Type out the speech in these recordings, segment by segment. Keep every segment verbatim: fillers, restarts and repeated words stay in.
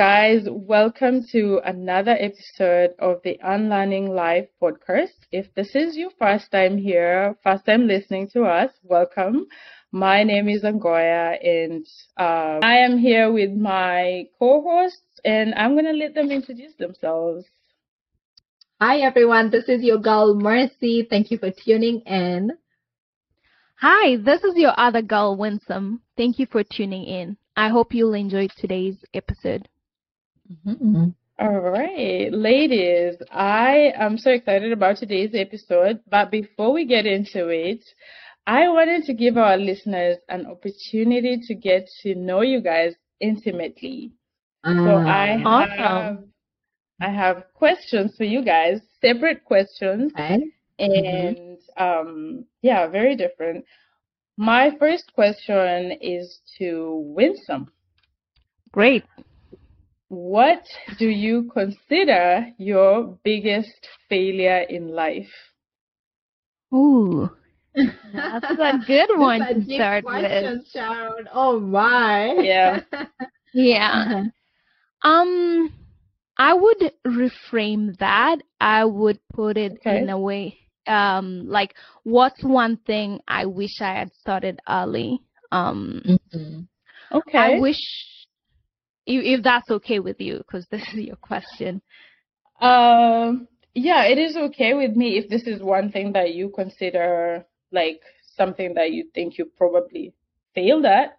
guys, welcome to another episode of the Unlearning Life podcast. If this is your first time here, first time listening to us, welcome. My name is Angoya, and um, I am here with my co-hosts, and I'm going to let them introduce themselves. Hi, everyone. This is your girl, Mercy. Thank you for tuning in. Hi, this is your other girl, Winsome. Thank you for tuning in. I hope you'll enjoy today's episode. Mm-hmm. All right, ladies, I am so excited about today's episode. But before we get into it, I wanted to give our listeners an opportunity to get to know you guys intimately. Mm. So I have, awesome. I have questions for you guys, separate questions. Okay. And um, yeah, very different. My first question is to Winsome. Great. What do you consider your biggest failure in life? Ooh, that's a good one to start with. Sharon. Oh my. Yeah. Yeah. Um, I would reframe that. I would put it okay. in a way. Um, like, what's one thing I wish I had started early? Um, mm-hmm. Okay. I wish, if, if that's okay with you, because this is your question. Um, yeah, it is okay with me if this is one thing that you consider, like, something that you think you probably failed at.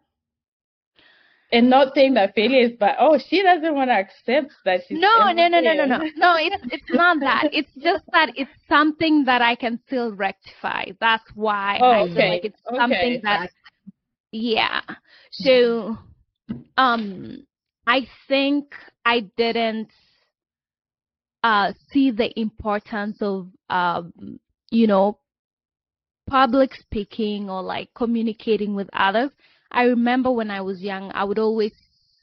And not saying that failure is bad. Oh, she doesn't want to accept that she's no, no, no, no, no, no, no. No, it's it's not that. It's just that it's something that I can still rectify. That's why oh, I okay. feel like it's something okay. that, yeah. So, um, I think I didn't uh see the importance of um, you know, public speaking or like communicating with others. I remember when I was young, I would always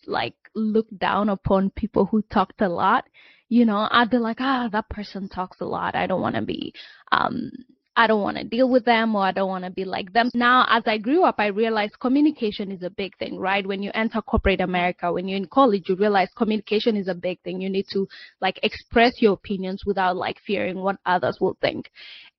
like look down upon people who talked a lot. You know, I'd be like, ah, that person talks a lot. I don't want to be, um, I don't want to deal with them, or I don't want to be like them. Now, as I grew up, I realized communication is a big thing, right? When you enter corporate America, when you're in college, you realize communication is a big thing. You need to like express your opinions without like fearing what others will think.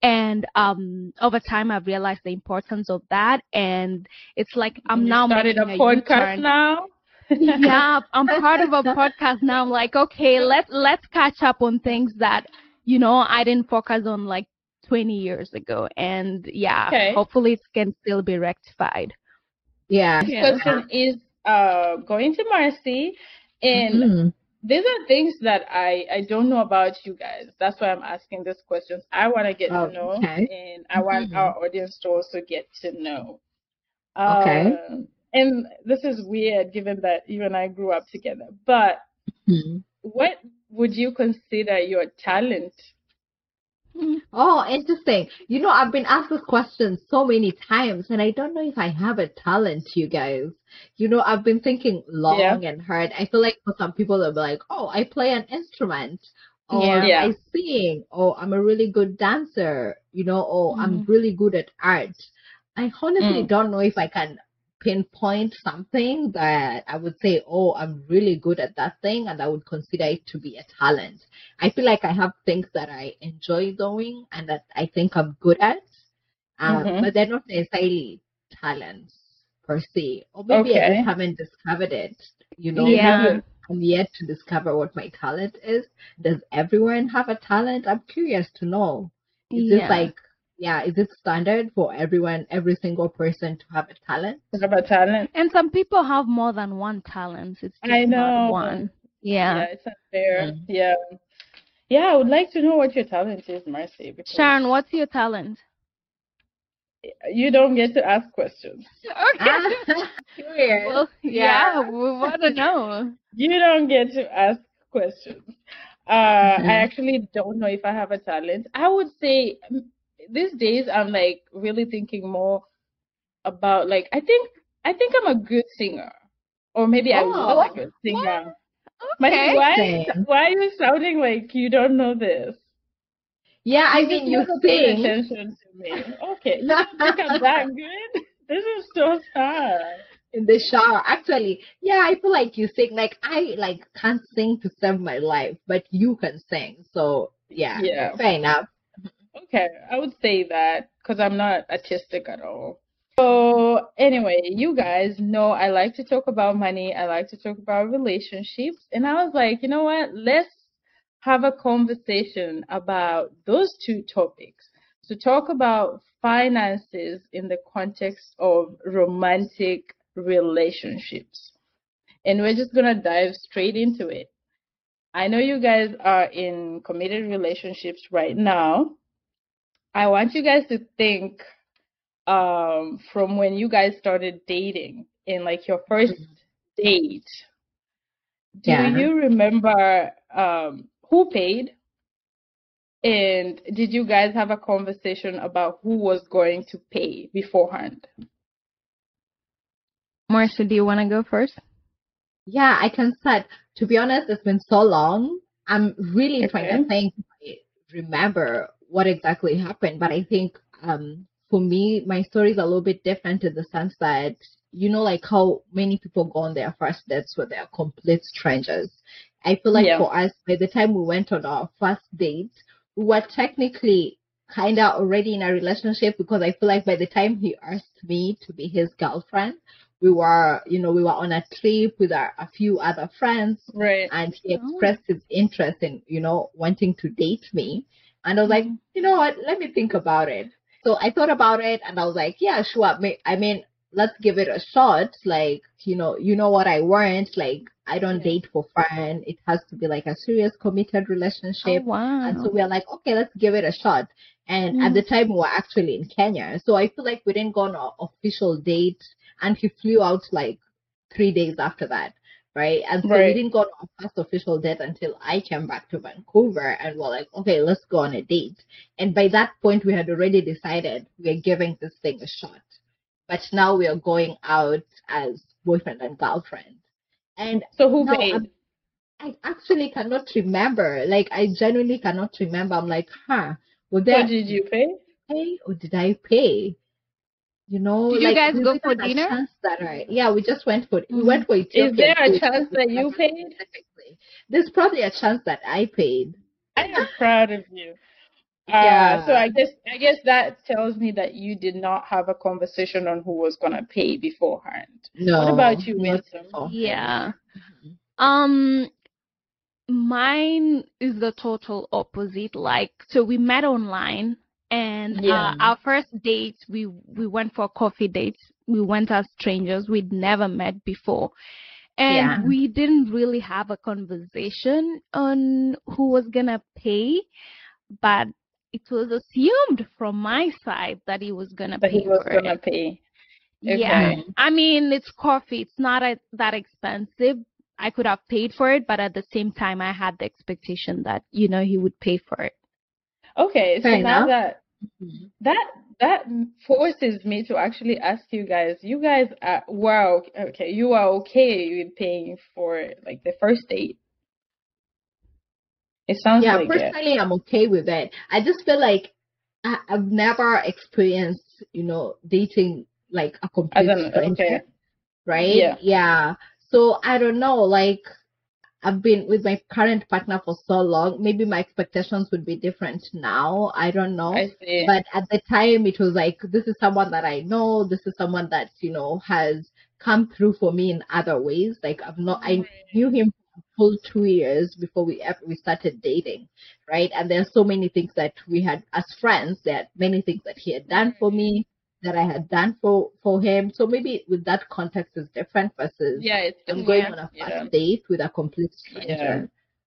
And um, over time, I've realized the importance of that. And it's like I'm you now started making a, a podcast U-turn. now. Yeah, I'm part of a podcast now. I'm like, okay, let's let's catch up on things that, you know, I didn't focus on like twenty years ago. And yeah, okay. hopefully it can still be rectified. Yeah. This yeah. question is uh, going to Mercy. And mm-hmm. these are things that I, I don't know about you guys. That's why I'm asking these questions. I want to get oh, to know, okay. and I want mm-hmm. our audience to also get to know. Uh, okay. And this is weird, given that you and I grew up together. But mm-hmm. what would you consider your talent? Oh, interesting. You know, I've been asked this question so many times, and I don't know if I have a talent, you guys. You know, I've been thinking long yeah. and hard. I feel like for some people, they'll be like, oh, I play an instrument, or yeah. I sing, or I'm a really good dancer, you know, or mm. I'm really good at art. I honestly mm. don't know if I can pinpoint something that I would say, oh, I'm really good at that thing, and I would consider it to be a talent. I feel like I have things that I enjoy doing and that I think I'm good at, um, mm-hmm. but they're not necessarily talents per se. Or maybe okay. I just haven't discovered it. You know, yeah. I'm yet to discover what my talent is. Does everyone have a talent? I'm curious to know. Is yeah. this like Yeah, is it standard for everyone, every single person to have a talent? To have a talent. And some people have more than one talent. It's just I know. Not one. Yeah. Yeah, it's unfair. Mm-hmm. Yeah. Yeah, I would like to know what your talent is, Mercy. Sharon, what's your talent? You don't get to ask questions. Okay. Weird. Well, yeah, yeah, we want to know. You don't get to ask questions. Uh, mm-hmm. I actually don't know if I have a talent. I would say... These days, I'm, like, really thinking more about, like, I think I think I'm a good singer. Or maybe oh, I was a good singer. What? Okay. Why, why are you sounding like you don't know this? Yeah, I think you sing. Attention to me. Okay. You don't think I'm that good? This is so sad. In the shower, actually, yeah, I feel like you sing. Like I like can't sing to save my life, but you can sing. So yeah, Yeah. fair enough. Okay, I would say that because I'm not artistic at all. So anyway, you guys know I like to talk about money. I like to talk about relationships, and I was like, you know what? Let's have a conversation about those two topics. So talk about finances in the context of romantic relationships. And we're just going to dive straight into it. I know you guys are in committed relationships right now. I want you guys to think um, from when you guys started dating in like your first date. Do yeah. you remember um, who paid? And did you guys have a conversation about who was going to pay beforehand? Mercy, do you want to go first? Yeah, I can start. To be honest, it's been so long. I'm really okay. trying to think, remember what exactly happened. But I think um, for me, my story is a little bit different in the sense that, you know, like how many people go on their first dates where they are complete strangers. I feel like yeah. for us, by the time we went on our first date, we were technically kind of already in a relationship, because I feel like by the time he asked me to be his girlfriend, we were, you know, we were on a trip with our, a few other friends, right? And he expressed his interest in, you know, wanting to date me. And I was like, you know what, let me think about it. So I thought about it and I was like, yeah, sure. I mean, let's give it a shot. Like, you know, you know what I want. Like, I don't date for fun. It has to be like a serious, committed relationship. Oh, wow. And so we are like, okay, let's give it a shot. And mm. at the time, we were actually in Kenya. So I feel like we didn't go on an official date. And he flew out like three days after that, right? And so right. we didn't go on our first official date until I came back to Vancouver. And we're like, okay, let's go on a date. And by that point, we had already decided we are giving this thing a shot. But now we are going out as boyfriend and girlfriend. And so who paid? I'm, I actually cannot remember. Like, I genuinely cannot remember. I'm like, huh. Well, then, so did you pay? Pay or did I pay? You know, did like, you guys go for dinner? That, right? Yeah, we just went for mm-hmm. we went for Ethiopia. Is there a chance that you paid? There's probably a chance that I paid. I am proud of you. Uh, yeah. So I guess I guess that tells me that you did not have a conversation on who was gonna pay beforehand. No. What about you, Winsome? Yeah. Mm-hmm. Um, mine is the total opposite. Like, so we met online, and yeah. uh, our first date, we we went for a coffee date. We went as strangers. We'd never met before. And yeah. we didn't really have a conversation on who was gonna pay, but it was assumed from my side that he was gonna but pay. He was for gonna it. pay. Okay. Yeah, I mean, it's coffee. It's not a, that expensive. I could have paid for it, but at the same time, I had the expectation that, you know, he would pay for it. Okay, Fair so enough. now that that that forces me to actually ask you guys. You guys are wow. Okay, you are okay with paying for like the first date. It sounds yeah, like personally, it. I'm okay with it. I just feel like I, I've never experienced, you know, dating like a complete stranger, okay. right? Yeah. yeah. So I don't know. Like, I've been with my current partner for so long. Maybe my expectations would be different now. I don't know. I see. But at the time, it was like, this is someone that I know. This is someone that, you know, has come through for me in other ways. Like, I've not. I knew him full two years before we we started dating, right? And there's so many things that we had as friends. There are many things that he had done for me that I had done for, for him. So maybe with that context is different versus yeah, it's I'm going yeah, on a first yeah. date with a complete stranger,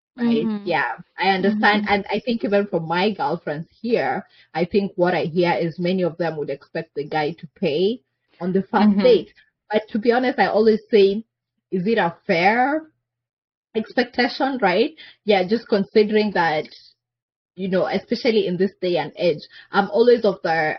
yeah. right? Mm-hmm. Yeah, I understand. Mm-hmm. And I think even from my girlfriends here, I think what I hear is many of them would expect the guy to pay on the first mm-hmm. date. But to be honest, I always say, is it a fair expectation, right? Yeah, just considering that, you know, especially in this day and age, I'm always of the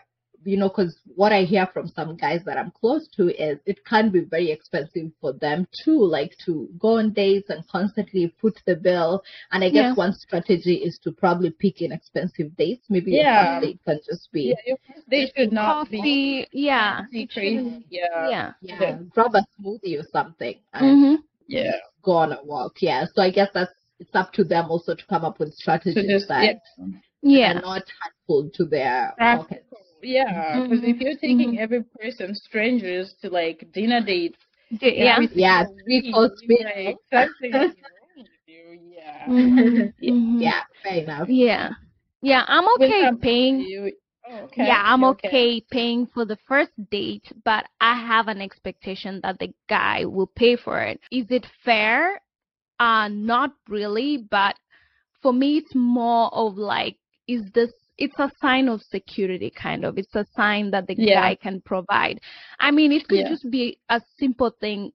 you know, because what I hear from some guys that I'm close to is it can be very expensive for them too, like to go on dates and constantly foot the bill. And I guess yeah. one strategy is to probably pick inexpensive dates. Maybe yeah. your first date can just be. Yeah, they should not coffee, be. Yeah. Yeah. Yeah. yeah. yeah. Grab a smoothie or something and mm-hmm. yeah. go on a walk. Yeah. So I guess that's, it's up to them also to come up with strategies just, that yeah. yeah. are not helpful to their pockets. Yeah, because mm-hmm. if you're taking mm-hmm. every person, strangers, to like dinner dates, yeah, yeah, we could be like something wrong with you, yeah, mm-hmm. yeah, fair enough. Yeah, yeah, I'm okay paying. You, oh, okay. Yeah, I'm okay. okay paying for the first date, but I have an expectation that the guy will pay for it. Is it fair? Uh, not really, but for me, it's more of like, is this. It's a sign of security, kind of. It's a sign that the yeah. guy can provide. I mean, it could yeah. just be a simple thing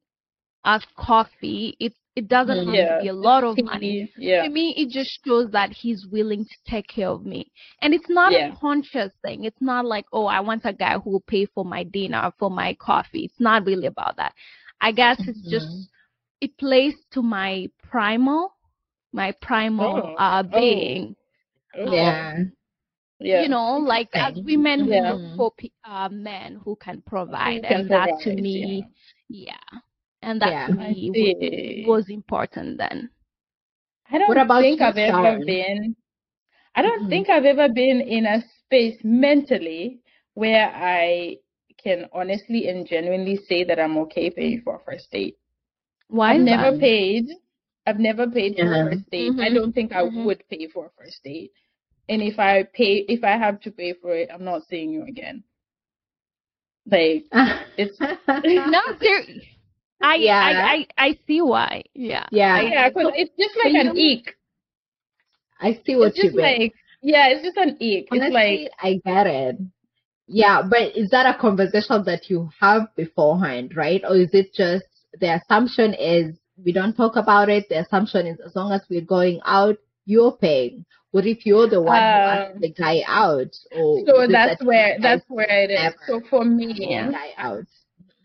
as coffee. It it doesn't have yeah. to be a lot of money. Yeah. To me, it just shows that he's willing to take care of me. And it's not yeah. a conscious thing. It's not like, oh, I want a guy who will pay for my dinner, for my coffee. It's not really about that. I guess mm-hmm. it's just, it plays to my primal, my primal oh. uh, being. Oh. Oh. Yeah. Yeah. You know, like as women, yeah. we look for uh, men who can provide, who can and provide, that to me, yeah, yeah. and that yeah. to me was, was important then. I don't what about think you, I've Sharon? ever been. I don't mm-hmm. think I've ever been in a space mentally where I can honestly and genuinely say that I'm okay paying for a first date. Why? I've never that? paid. I've never paid yeah. for a first date. Mm-hmm. I don't think I mm-hmm. would pay for a first date. And if I pay, if I have to pay for it, I'm not seeing you again. Like it's no, seriously. I, yeah. I, I, I see why. Yeah. Yeah. Yeah. Because so, it's just like an you, eek. I see what you mean. Like, yeah, it's just an eek. Honestly, it's like I get it. Yeah, but is that a conversation that you have beforehand, right? Or is it just the assumption is we don't talk about it? The assumption is as long as we're going out, you're paying. What if you're the one um, who asked the guy out? Or so that's that where that's where it is. So for me, yeah. guy out.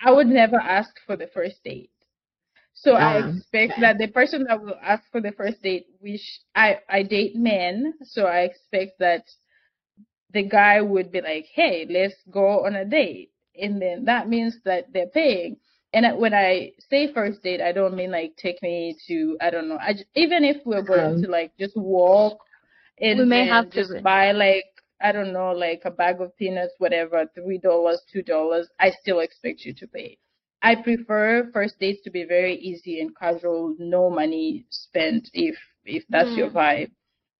I would never ask for the first date. So um, I expect okay. that the person that will ask for the first date, which I I date men, so I expect that the guy would be like, "Hey, let's go on a date," and then that means that they're paying. And when I say first date, I don't mean like take me to, I don't know. I just, even if we're going um, to like just walk and, we may and have just to buy like, I don't know, like a bag of peanuts, whatever, three dollars, two dollars, I still expect you to pay. I prefer first dates to be very easy and casual, no money spent if if that's mm-hmm. your vibe.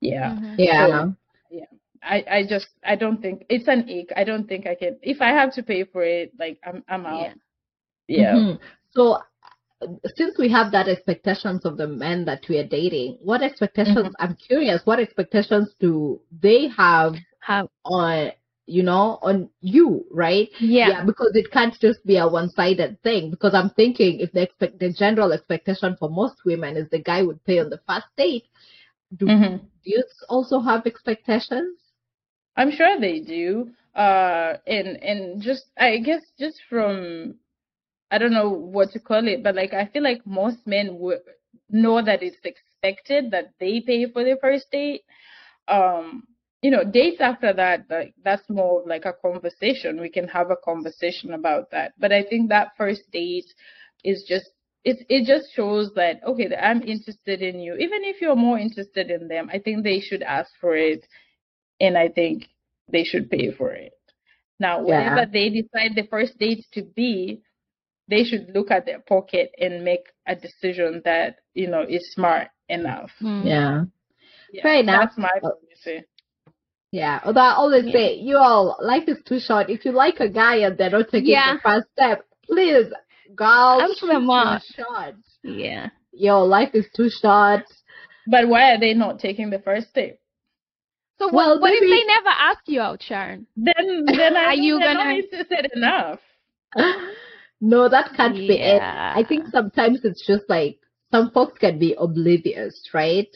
Yeah. Mm-hmm. Yeah. So, yeah. I, I just, I don't think, it's an ache. I don't think I can, if I have to pay for it, like I'm I'm out. Yeah. Yeah. Mm-hmm. So since we have that expectations of the men that we are dating, what expectations, mm-hmm. I'm curious, what expectations do they have, have on, you know, on you, right? Yeah. yeah. Because it can't just be a one-sided thing, because I'm thinking if the, expect, the general expectation for most women is the guy would pay on the first date, do, mm-hmm. do you also have expectations? I'm sure they do. Uh, and, and just, I guess, just from... I don't know what to call it, but like I feel like most men w- know that it's expected that they pay for their first date. Um, you know, dates after that, like that's more like a conversation. We can have a conversation about that. But I think that first date is just it. It just shows that okay, that I'm interested in you. Even if you're more interested in them, I think they should ask for it, and I think they should pay for it. Now, whatever yeah. they decide the first date to be. They should look at their pocket and make a decision that, you know, is smart enough. Yeah. yeah Fair enough. That's my policy. Yeah. Although I always yeah. say, you all, life is too short. If you like a guy and they're not taking yeah. the first step, please, girl, it's too short. Yeah. Your life is too short. But why are they not taking the first step? So what, well, what maybe... if they never ask you out, Sharon? Then, then I are you gonna... not interested enough. No, that can't yeah. be it. I think sometimes it's just like some folks can be oblivious, right?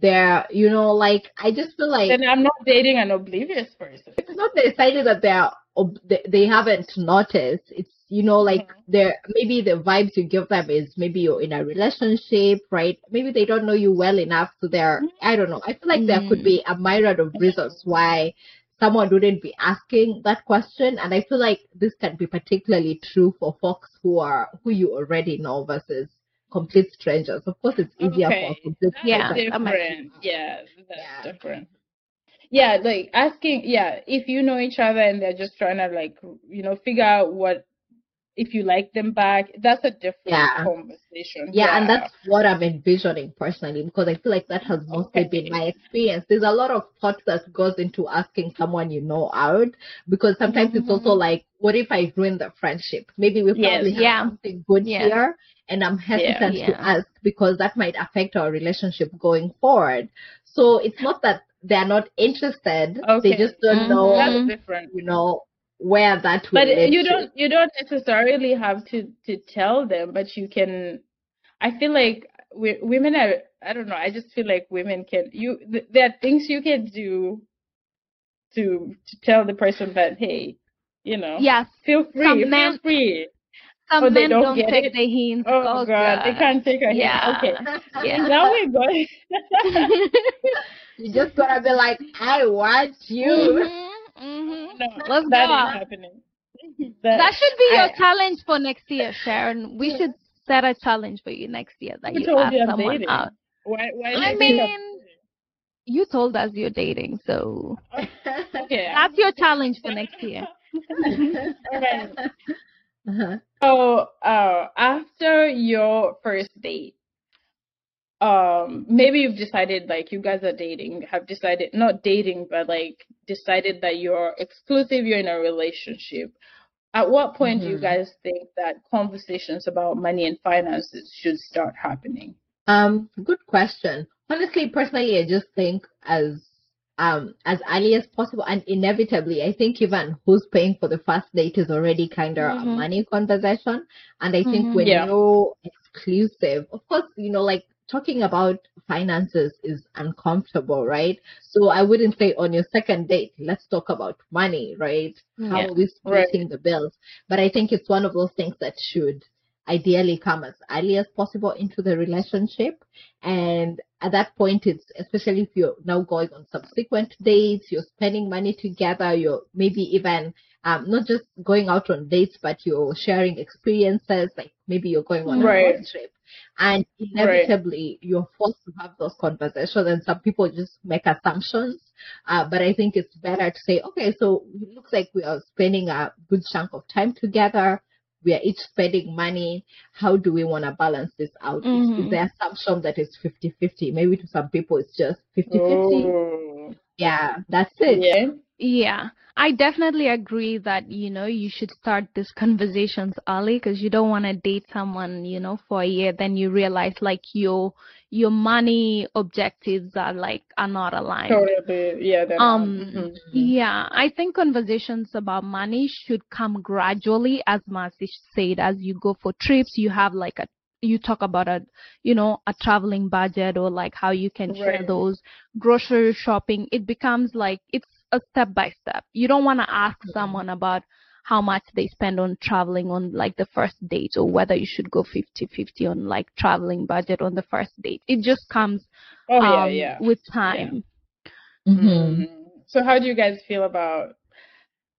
They're, you know, like I just feel like. Then I'm not dating an oblivious person. It's not decided that they're ob- they haven't noticed. It's, you know, like they're, maybe the vibes you give them is maybe you're in a relationship, right? Maybe they don't know you well enough. So they're, I don't know. I feel like there could be a myriad of reasons why someone wouldn't be asking that question. And I feel like this can be particularly true for folks who are, who you already know versus complete strangers. Of course, it's easier okay. for a complete yeah. different. Yeah, that's yeah. different. Yeah, like asking, yeah, if you know each other and they're just trying to like, you know, figure out what, if you like them back, that's a different yeah. conversation. Yeah, yeah, and that's what I'm envisioning personally, because I feel like that has mostly okay. been my experience. There's a lot of thought that goes into asking someone you know out, because sometimes mm-hmm. it's also like, what if I ruin the friendship? Maybe we probably yes. have yeah. something good yeah. here, and I'm hesitant yeah. Yeah. to ask because that might affect our relationship going forward. So it's not that they're not interested, okay. they just don't mm-hmm. know, that's different. You know, where that will lead to. You don't, you don't necessarily have to, to tell them, but you can, I feel like we, women are, I don't know, I just feel like women can, you, th- there are things you can do to to tell the person that, hey, you know, yes. feel free, some feel men, free. Some oh, men don't, don't take it? the hint. Oh, oh God. God, they can't take a yeah. hint. Okay, yeah. now we're going. You just gotta be like, I want you. Mm-hmm. Mm-hmm. No, Let's that go. Is happening. That, that should be your I, challenge for next year, Sharon. We yeah. should set a challenge for you next year that you ask you someone dating. out. Why, why I mean, you told us you're dating, so okay. that's your challenge for next year. Okay. uh-huh. So, uh, after your first date, Um, maybe you've decided, like, you guys are dating, have decided, not dating, but, like, decided that you're exclusive, you're in a relationship. At what point mm-hmm. do you guys think that conversations about money and finances should start happening? Um, good question. Honestly, personally, I just think as um as early as possible, and inevitably, I think even who's paying for the first date is already kind of mm-hmm. a money conversation. And I think mm-hmm. when yeah. you're exclusive, of course, you know, like, talking about finances is uncomfortable, right? So I wouldn't say on your second date, let's talk about money, right? How yeah, are we splitting right. the bills? But I think it's one of those things that should ideally come as early as possible into the relationship. And at that point, it's especially if you're now going on subsequent dates, you're spending money together, you're maybe even um, not just going out on dates, but you're sharing experiences, like maybe you're going on right. a road trip. And inevitably, right. you're forced to have those conversations, and some people just make assumptions. Uh, but I think it's better to say, okay, so it looks like we are spending a good chunk of time together. We are each spending money. How do we want to balance this out? Mm-hmm. Is the assumption that it's fifty-fifty? Maybe to some people it's just fifty-fifty. Oh. Yeah, that's it. Yeah. Yeah, I definitely agree that, you know, you should start these conversations early, because you don't want to date someone, you know, for a year. Then you realize like your your money objectives are like are not aligned. Totally. Yeah, um, mm-hmm. yeah, I think conversations about money should come gradually, as Mercy said, as you go for trips, you have like a you talk about a, you know, a traveling budget, or like how you can share right. those grocery shopping. It becomes like it's a step by step. You don't want to ask someone about how much they spend on traveling on like the first date, or whether you should go fifty-fifty on like traveling budget on the first date. It just comes oh, um, yeah, yeah. with time. Yeah. Mm-hmm. Mm-hmm. So how do you guys feel about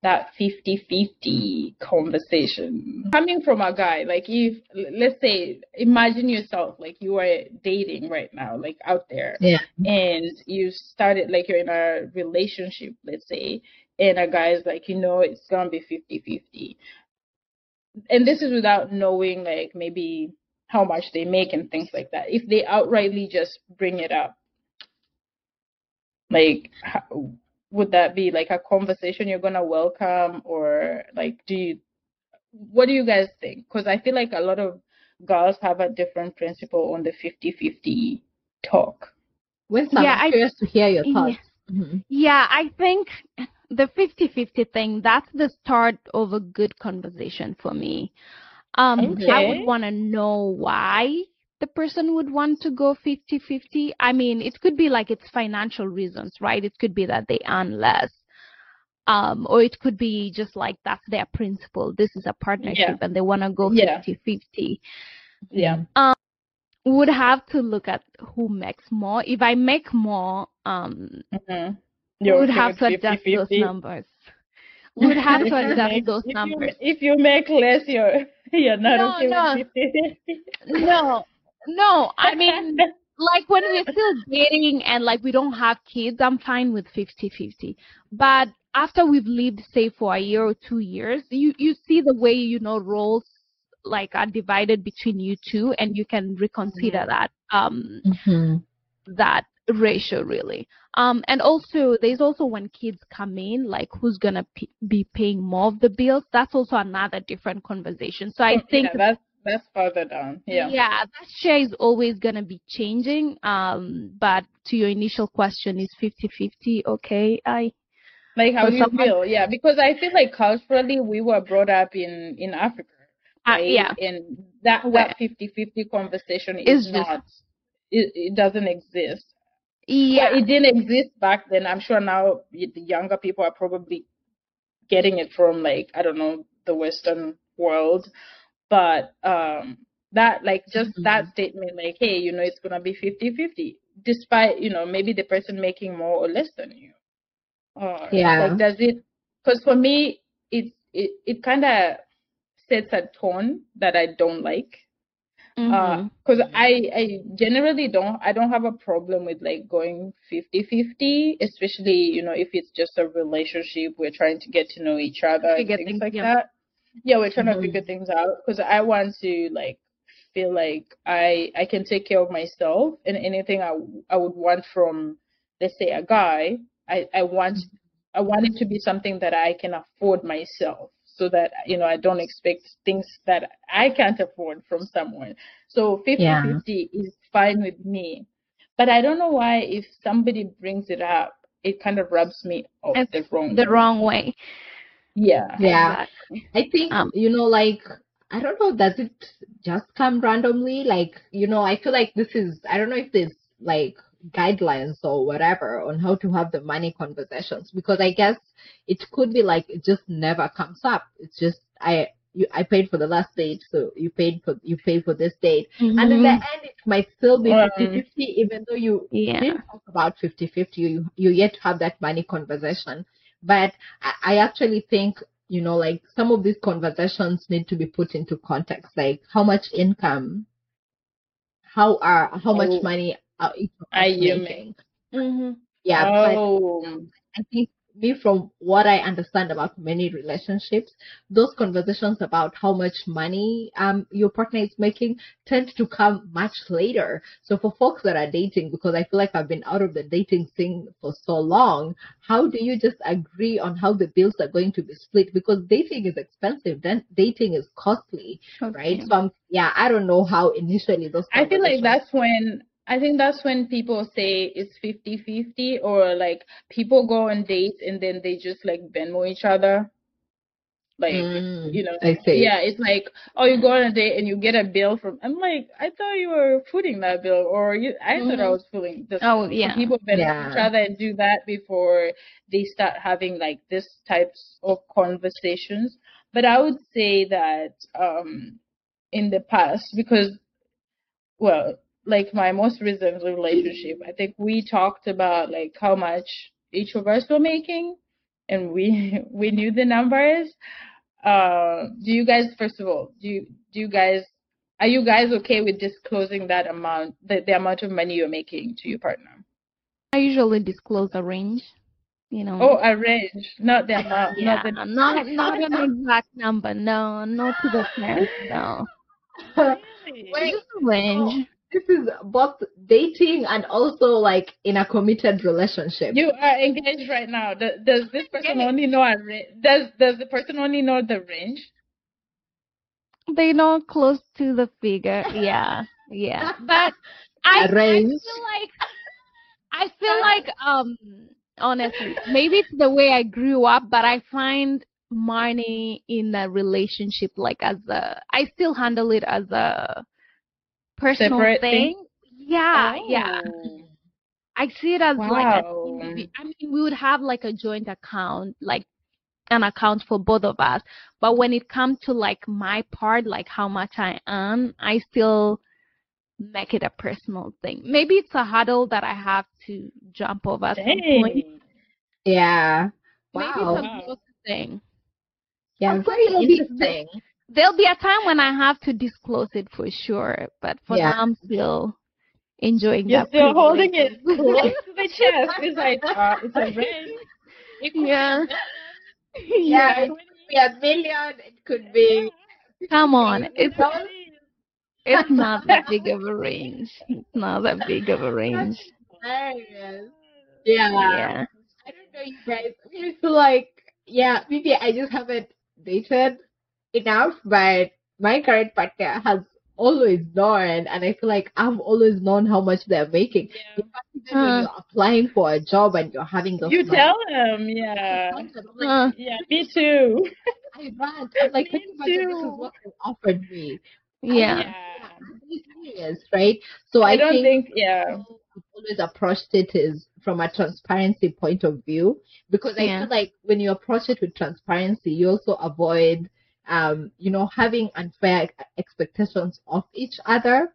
that fifty-fifty conversation coming from a guy? Like, if, let's say, imagine yourself, like, you are dating right now, like, out there, yeah. and you started, like, you're in a relationship, let's say, and a guy is like, you know, it's gonna be fifty-fifty, and this is without knowing, like, maybe how much they make and things like that. If they outrightly just bring it up, like, how, would that be like a conversation you're going to welcome, or like, do you, what do you guys think? Because I feel like a lot of girls have a different principle on the fifty-fifty talk. Winsome, yeah, I'm I, curious to hear your thoughts. Yeah, mm-hmm. yeah, I think the fifty-fifty thing, that's the start of a good conversation for me. Um, okay. I would want to know why the person would want to go fifty-fifty. I mean, it could be like it's financial reasons, right? It could be that they earn less. Um, or it could be just like that's their principle. This is a partnership, yeah. and they want to go fifty fifty. Yeah. Um, would have to look at who makes more. If I make more, um, mm-hmm. you would have to adjust fifty, fifty. Those numbers. Would have to adjust make, those if numbers. You, if you make less, you're you're not no, okay with no. fifty. no, no. I mean, like when we're still dating and like we don't have kids, I'm fine with fifty fifty. But after we've lived, say, for a year or two years, you you see the way you know roles like are divided between you two, and you can reconsider mm-hmm. that um mm-hmm. that ratio really. Um and also there's also when kids come in, like who's gonna p- be paying more of the bills. That's also another different conversation. So I think yeah, that's that's further down. Yeah, yeah, that share is always gonna be changing. Um, but to your initial question, is fifty fifty okay? I. Like how you feel, yeah, because I feel like culturally we were brought up in, in Africa, right? Uh, yeah. And that that fifty fifty conversation is it's not, it, it doesn't exist. Yeah. But it didn't exist back then. I'm sure now the younger people are probably getting it from, like, I don't know, the Western world. But um, that, like, just mm-hmm. that statement, like, hey, you know, it's going to be fifty fifty, despite, you know, maybe the person making more or less than you. Or, yeah. Like, does it? Because for me, it it, it kind of sets a tone that I don't like. Because mm-hmm. uh, I I generally don't I don't have a problem with like going fifty fifty, especially you know if it's just a relationship we're trying to get to know each other and things, things like yeah. that. Yeah, we're trying mm-hmm. to figure things out because I want to like feel like I I can take care of myself and anything I I would want from let's say a guy. I, I want I want it to be something that I can afford myself so that, you know, I don't expect things that I can't afford from someone. So fifty-fifty yeah. is fine with me. But I don't know why if somebody brings it up, it kind of rubs me off it's the wrong the way. wrong way. Yeah. Yeah. Exactly. I think, um, you know, like, I don't know, does it just come randomly? Like, you know, I feel like this is, I don't know if there's like, guidelines or whatever on how to have the money conversations, because I guess it could be like it just never comes up. It's just I you, I paid for the last date, so you paid for you paid for this date, mm-hmm. and in the end it might still be fifty fifty, even though you yeah. didn't talk about fifty fifty. You you yet have that money conversation, but I, I actually think you know like some of these conversations need to be put into context, like how much income, how are how much money. Are you making? Mm-hmm. Yeah, oh. But, um, I think me from what I understand about many relationships, those conversations about how much money um your partner is making tend to come much later. So for folks that are dating, because I feel like I've been out of the dating thing for so long, how do you just agree on how the bills are going to be split? Because dating is expensive, then dating is costly, okay. right? So I'm, yeah, I don't know how initially those. I feel like that's when. I think that's when people say it's fifty fifty, or like people go on dates and then they just like Venmo each other. Like, mm, you know, I see. Yeah, it's like, oh, you go on a date and you get a bill from, I'm like, I thought you were footing that bill, or you, I mm. thought I was footing this. Oh, yeah. So people Venmo yeah. each other and do that before they start having like this types of conversations. But I would say that um, in the past, because, well, like my most recent relationship, I think we talked about like how much each of us were making, and we we knew the numbers. Uh, do you guys, first of all, do you, do you guys, are you guys okay with disclosing that amount, the, the amount of money you're making to your partner? I usually disclose a range, you know. Oh, a range, not the amount. Yeah, not, the, not, not an exact number, no, not to the fair, no. Really? Just a range. Oh. This is both dating and also like in a committed relationship. You are engaged right now. Does, does this person yeah. only know a range? Does does the person only know the range? They know close to the figure. Yeah, yeah. But I, I feel like I feel like um honestly, maybe it's the way I grew up, but I find money in a relationship like as a I still handle it as a personal thing. thing yeah oh. yeah I see it as wow. like a, I mean we would have like a joint account, like an account for both of us. But when it comes to like my part, like how much I earn, I still make it a personal thing. Maybe it's a hurdle that I have to jump over at some point. Yeah. Wow. Maybe it's a growth thing. Yeah, I'm very interesting. There'll be a time when I have to disclose it for sure, but for yeah. now I'm still enjoying You're that. You're still holding it close to the chest. It's like uh, it's a ring. It yeah. yeah, yeah. It could be a million. It could be. Come on, it's not. It's not that big of a range. It's not that big of a range. That's hilarious. Yeah. Yeah. I don't know, you guys. I feel like yeah, maybe I just haven't dated enough, but my current partner has always known, and I feel like I've always known how much they're making. Yeah. Even uh, when you're applying for a job and you're having those, you money, tell them, yeah, I'm like, uh, yeah, me too. I rant. I'm like, me too. This is what they offered me. Yeah, yeah. Serious, right? So I, I don't think, think yeah, I've always approached it is from a transparency point of view, because I yeah. feel like when you approach it with transparency, you also avoid. Um, you know, having unfair expectations of each other.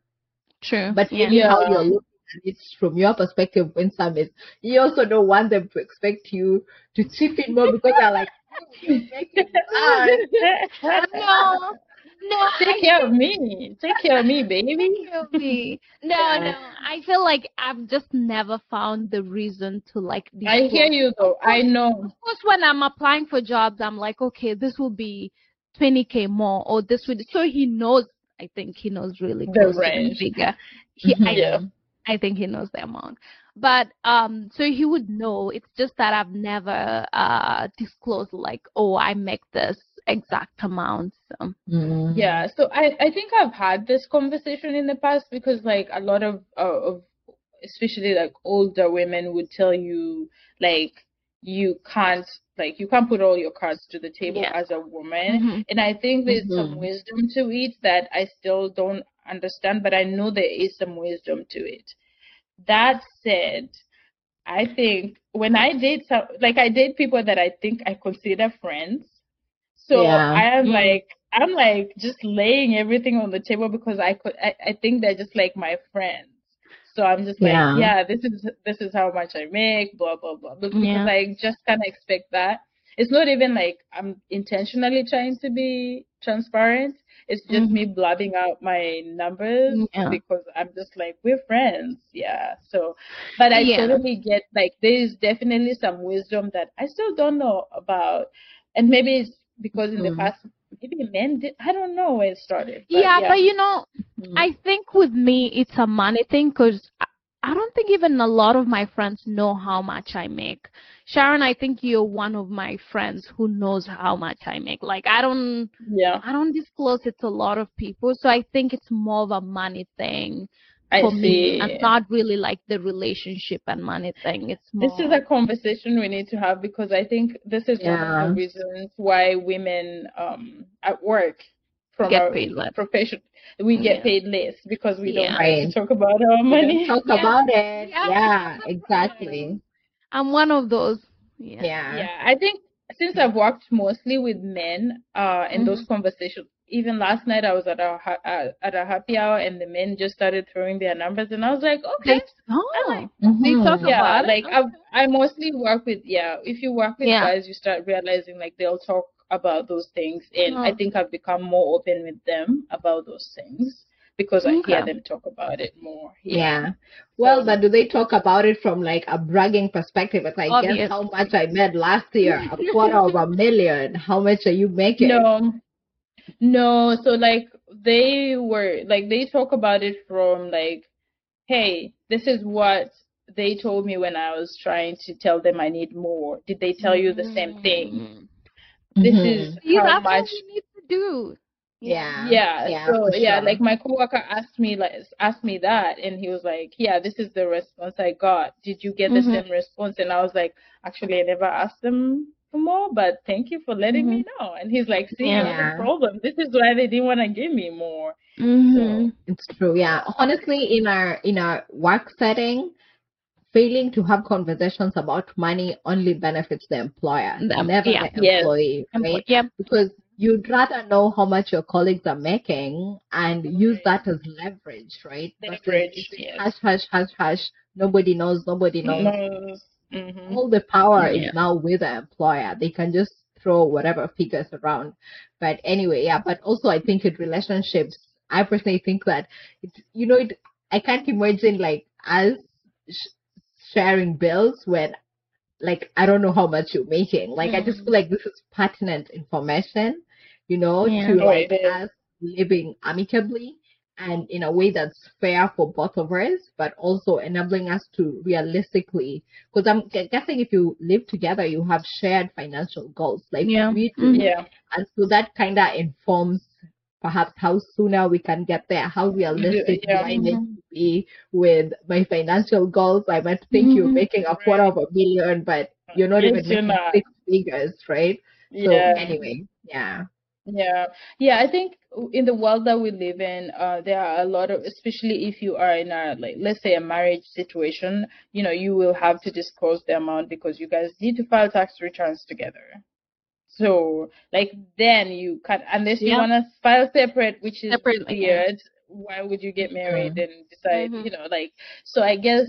True. But yeah. really how you're looking at it from your perspective, Winsome, is you also don't want them to expect you to chip in more because they're like, oh, you're making it hard. No, no. Take care of me. Take care of me, baby. Take care of me. No, yeah. no. I feel like I've just never found the reason to like. Be I hear you though. I know. Of course, when I'm applying for jobs, I'm like, okay, this will be twenty K more, or this would, so he knows. I think he knows really the range. Bigger. He, I, yeah. I think he knows the amount, but um, so he would know. It's just that I've never uh disclosed like, oh, I make this exact amount. So. Mm. Yeah, so I I think I've had this conversation in the past, because like a lot of uh, of especially like older women would tell you like, you can't like you can't put all your cards to the table yeah. as a woman, mm-hmm. and I think there's mm-hmm. some wisdom to it that I still don't understand, but I know there is some wisdom to it. That said, I think when I date some, like I date people that I think I consider friends, so yeah. I am yeah. like I'm like just laying everything on the table, because I could I, I think they're just like my friends. So I'm just like, yeah. yeah, this is this is how much I make, blah, blah, blah. Because yeah. I just kind of expect that. It's not even like I'm intentionally trying to be transparent. It's just mm-hmm. me blabbing out my numbers yeah. because I'm just like, we're friends. Yeah. So, but I yeah. totally get like there is definitely some wisdom that I still don't know about. And maybe it's because mm-hmm. in the past, maybe men did. I don't know where it started. But yeah, yeah, but you know, mm-hmm. I think with me, it's a money thing, because I, I don't think even a lot of my friends know how much I make. Sharon, I think you're one of my friends who knows how much I make. Like, I don't, yeah. I don't disclose it to a lot of people. So I think it's more of a money thing for me. It's not really like the relationship and money thing. It's more... This is a conversation we need to have, because I think this is yeah. one of the reasons why women um, at work from get our paid less. profession we yeah. get paid less, because we yeah. don't right. talk about our money. Talk yeah. about it. Yeah. yeah, exactly. I'm one of those. Yeah. yeah. Yeah. I think since I've worked mostly with men uh, in mm-hmm. those conversations. Even last night, I was at a uh, at a happy hour, and the men just started throwing their numbers, and I was like, okay, oh, like, mm-hmm. they talk yeah, about like it. I've, I mostly work with yeah. If you work with yeah. guys, you start realizing like they'll talk about those things, and oh. I think I've become more open with them about those things, because I okay. hear them talk about it more. Yeah. yeah. Well, so, but do they talk about it from like a bragging perspective? It's like, obviously. Guess how much I made last year? A quarter of a million. How much are you making? No. No, so like they were like they talk about it from like, hey, this is what they told me when I was trying to tell them I need more. Did they tell you the same thing? Mm-hmm. This is yeah, how that's much what we need to do. Yeah, yeah, yeah. So sure. yeah, like my coworker asked me like asked me that, and he was like, yeah, this is the response I got. Did you get the mm-hmm. same response? And I was like, actually, I never asked them for more, but thank you for letting mm-hmm. me know. And he's like, see, yeah. that's the problem. This is why they didn't want to give me more. Mm-hmm. So. It's true. Yeah. Honestly, in our in our work setting, failing to have conversations about money only benefits the employer, the, never yeah, the employee, yes. right? Yep. Because you'd rather know how much your colleagues are making and use that as leverage, right? Leverage, yes. Hush, hush, hush, hush. Nobody knows, nobody knows. Mm-hmm. All the power yeah. is now with the employer. They can just throw whatever figures around. But anyway, yeah, but also I think in relationships, I personally think that, it's, you know, it, I can't imagine like us sharing bills when, like, I don't know how much you're making. Like, mm. I just feel like this is pertinent information, you know, yeah, to like us living amicably and in a way that's fair for both of us, but also enabling us to realistically, because I'm guessing if you live together, you have shared financial goals. Like, yeah. we do. Yeah. And so that kind of informs perhaps how sooner we can get there, how realistic yeah, do I need to be with my financial goals. I might think mm-hmm. you're making a quarter of a billion, but you're not yes, even making not. six figures, right? Yeah. So anyway, yeah. Yeah. Yeah, I think in the world that we live in, uh, there are a lot of, especially if you are in a, like, let's say a marriage situation, you know, you will have to disclose the amount because you guys need to file tax returns together. So, like, then you can't, unless you yeah. want to file separate, which is separate, weird, yeah. why would you get married mm-hmm. and decide, mm-hmm. you know, like, so I guess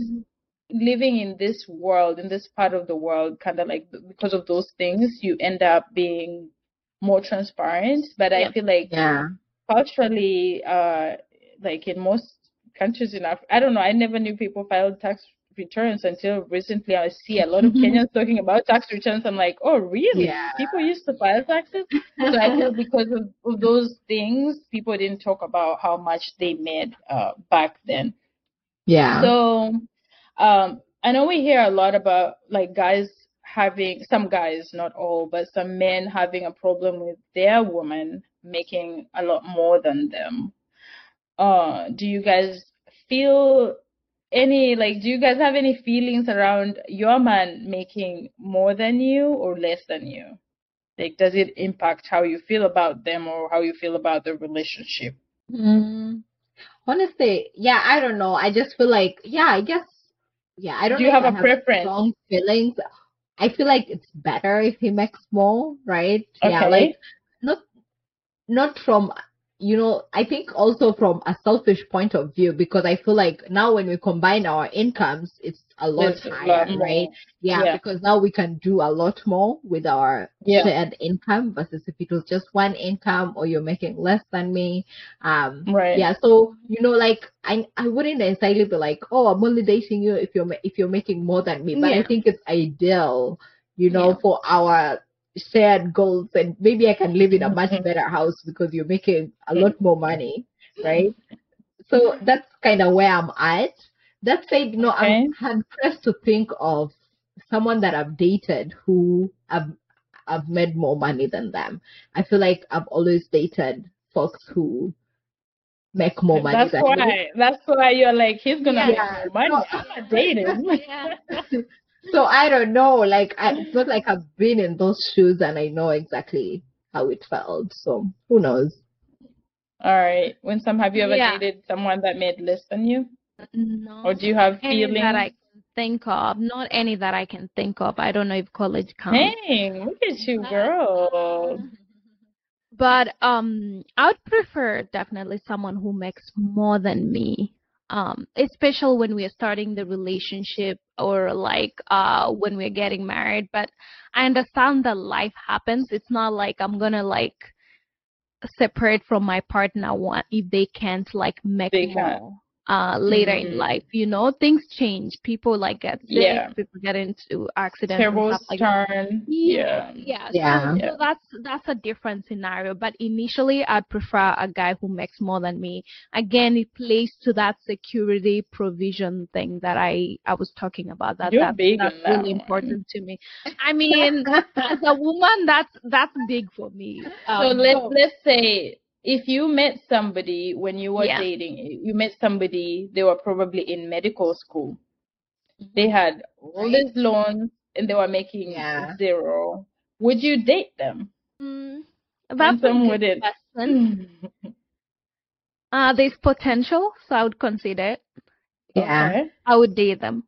living in this world, in this part of the world, kind of like, because of those things, you end up being more transparent. But yeah. I feel like yeah. culturally, uh, like in most countries in Africa, I don't know, I never knew people filed tax returns until recently. I see a lot of Kenyans talking about tax returns. I'm like, oh, really? Yeah. People used to file taxes? So I feel because of, of those things, people didn't talk about how much they made uh, back then. Yeah. So um, I know we hear a lot about like guys having, some guys, not all, but some men having a problem with their woman making a lot more than them. Uh, do you guys feel Any, like, do you guys have any feelings around your man making more than you or less than you? Like, does it impact how you feel about them or how you feel about the relationship? Mm. Honestly, yeah, I don't know. I just feel like, yeah, I guess, yeah, I don't know. Do you have a preference? Strong feelings. I feel like it's better if he makes more, right? Okay. Yeah, like, not, not from... You know, I think also from a selfish point of view, because I feel like now when we combine our incomes, it's a lot it's higher, a lot right? Yeah, yeah, because now we can do a lot more with our yeah. shared income versus if it was just one income or you're making less than me. Um, right. Yeah, so, you know, like, I I wouldn't necessarily be like, oh, I'm only dating you if you're, if you're making more than me. But yeah. I think it's ideal, you know, yeah. for our shared goals, and maybe I can live in a much better house because you're making a lot more money, right? So that's kind of where I'm at. That said, you know, okay. I'm hard-pressed to think of someone that I've dated who I've, I've made more money than them. I feel like I've always dated folks who make more money that's than why, me. That's why you're like, he's going to yeah. make more money. No, I'm not dating. Yeah. So I don't know, like, I, it's not like I've been in those shoes and I know exactly how it felt. So who knows? All right. Winsome, have you ever yeah. dated someone that made less than you? No. Or do you have feelings? Any that I can think of. Not any that I can think of. I don't know if college counts. Dang, look at you, girl. But um, I would prefer definitely someone who makes more than me. Um, especially when we are starting the relationship or like uh, when we're getting married. But I understand that life happens. It's not like I'm going to like separate from my partner one if they can't like make they more uh, later mm-hmm. in life. You know, things change. People like get sick. Yeah. People get into accidents. Terrible and stuff like turn. That. Yeah. Yeah. yeah. So, yeah. so that's, that's a different scenario. But initially, I prefer a guy who makes more than me. Again, it plays to that security provision thing that I, I was talking about. That, You're that big That's that really one. important to me. I mean, as a woman, that's, that's big for me. Um, so let's, so, let's say... If you met somebody when you were yeah. dating, you met somebody, they were probably in medical school. Mm-hmm. They had all these loans and they were making yeah. zero. Would you date them? Mm, that's a good question. Uh, there's potential, so I would consider it. Yeah. Okay. I would date them.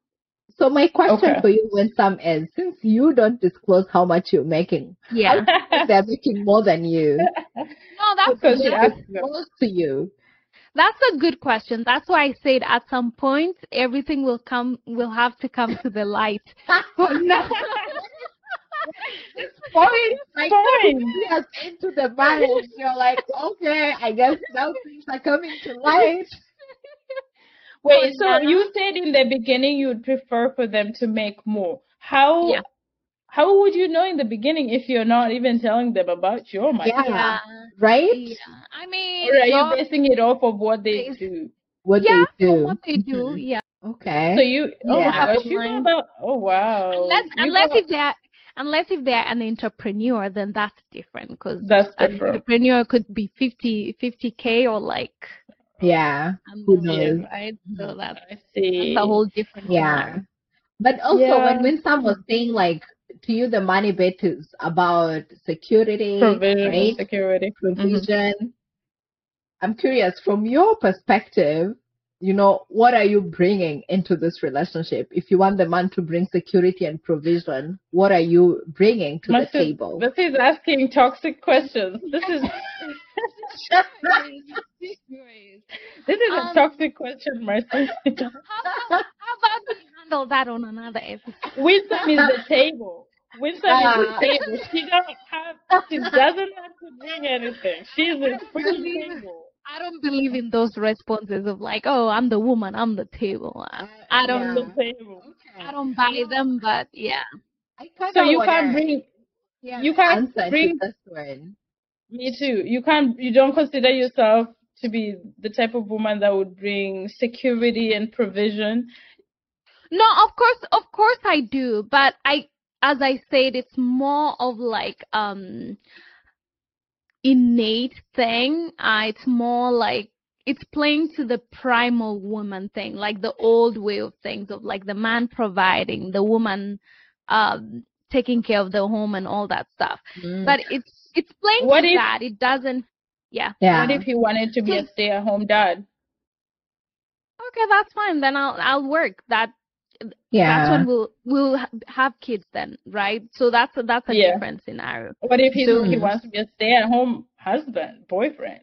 So my question okay. for you, Winsome, is since you don't disclose how much you're making, yeah, they're making more than you. No, that's because close to you. That's a good question. That's why I said at some point everything will come, will have to come to the light. No. It's pouring, like, yes, into the marriage. You're like, okay, I guess now things are coming to light. Wait, so you said in the beginning you'd prefer for them to make more. How yeah. how would you know in the beginning if you're not even telling them about your money? Yeah, yeah. Right? Yeah. I mean, or are you basing it off of what they do? What yeah, they do. What they do, mm-hmm. yeah. Okay. So you, oh yeah. my gosh, you know about, oh wow. Unless, unless if they're... Unless if they're an entrepreneur, then that's different, because an entrepreneur could be fifty, fifty K or like, yeah, who knows? Right? So that's, I see. That's a whole different yeah. one. But also, yeah. when Winsome was saying like to you, the money bit is about security, provision, right? security, provision. Mm-hmm. I'm curious from your perspective. You know, what are you bringing into this relationship? If you want the man to bring security and provision, what are you bringing to Mercy, the table? Mercy is asking toxic questions. This is this is um, a toxic question, Mercy. how, how, how about we handle that on another episode? Wisdom is the table. Wisdom uh, is the table. She doesn't have. She doesn't have to bring anything. She's a free table. I don't believe in those responses of like, oh, I'm the woman, I'm the table. I, I don't yeah. the table. Okay. I don't buy them, but yeah. I so you can't bring, yeah, you can't bring, to this one. Me too. You can't, you don't consider yourself to be the type of woman that would bring security and provision. No, of course, of course I do. But I, as I said, it's more of like, um, innate thing. Uh, it's more like it's playing to the primal woman thing, like the old way of things of like the man providing, the woman um, taking care of the home and all that stuff. Mm. But it's it's playing what to if, that. It doesn't. Yeah. yeah. What if he wanted to be a stay-at-home dad? Okay, that's fine. Then I'll I'll work that. Yeah. That's when we'll we'll have kids then, right? So that's that's a yeah. different scenario. What if he so, he wants to be a stay-at-home husband, boyfriend?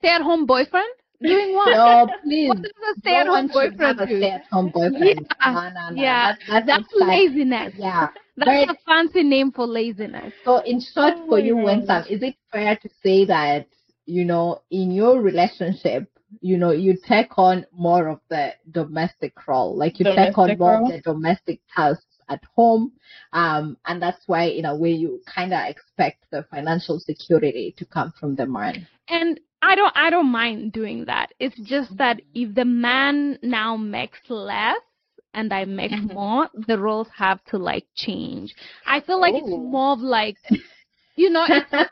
Stay-at-home boyfriend? Doing what? No, please. What does a stay-at-home boyfriend do? Stay-at-home boyfriend. Yeah, no, no, no. yeah. That's, that's, that's laziness. Yeah, that's but, a fancy name for laziness. So, in short, oh, for you, Winsome, is it fair to say that you know in your relationship? You know, you take on more of the domestic role, like you domestic take on more role. of the domestic tasks at home. Um, and that's why, in a way, you kind of expect the financial security to come from the man. And I don't, I don't mind doing that. It's just that if the man now makes less and I make mm-hmm. more, the roles have to like change. I feel like oh. it's more of like, you know, it's,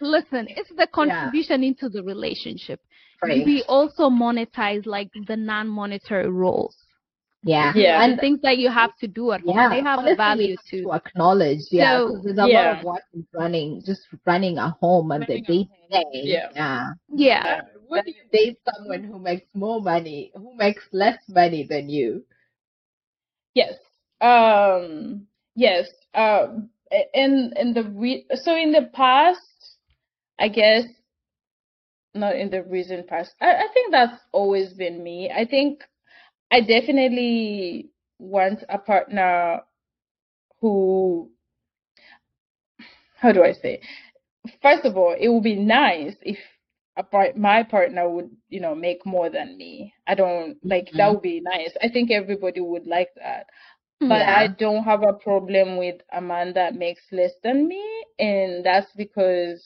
listen, it's the contribution yeah. into the relationship. Right. We also monetize like the non-monetary roles. Yeah. yeah. And things that you have to do at home. Yeah. They have Honestly, a value to, to acknowledge. Yeah. So, there's a yeah. lot of work in running, just running a home and running the day to day. Yeah. Yeah. yeah. yeah. Would you date someone who makes more money, who makes less money than you? Yes. Um, yes. Um, in, in the re- so in the past, I guess, not in the recent past. I, I think that's always been me. I think I definitely want a partner who, how do I say? First of all, it would be nice if a part, my partner would, you know, make more than me. I don't, like, mm-hmm. that would be nice. I think everybody would like that. But yeah. I don't have a problem with a man that makes less than me. And that's because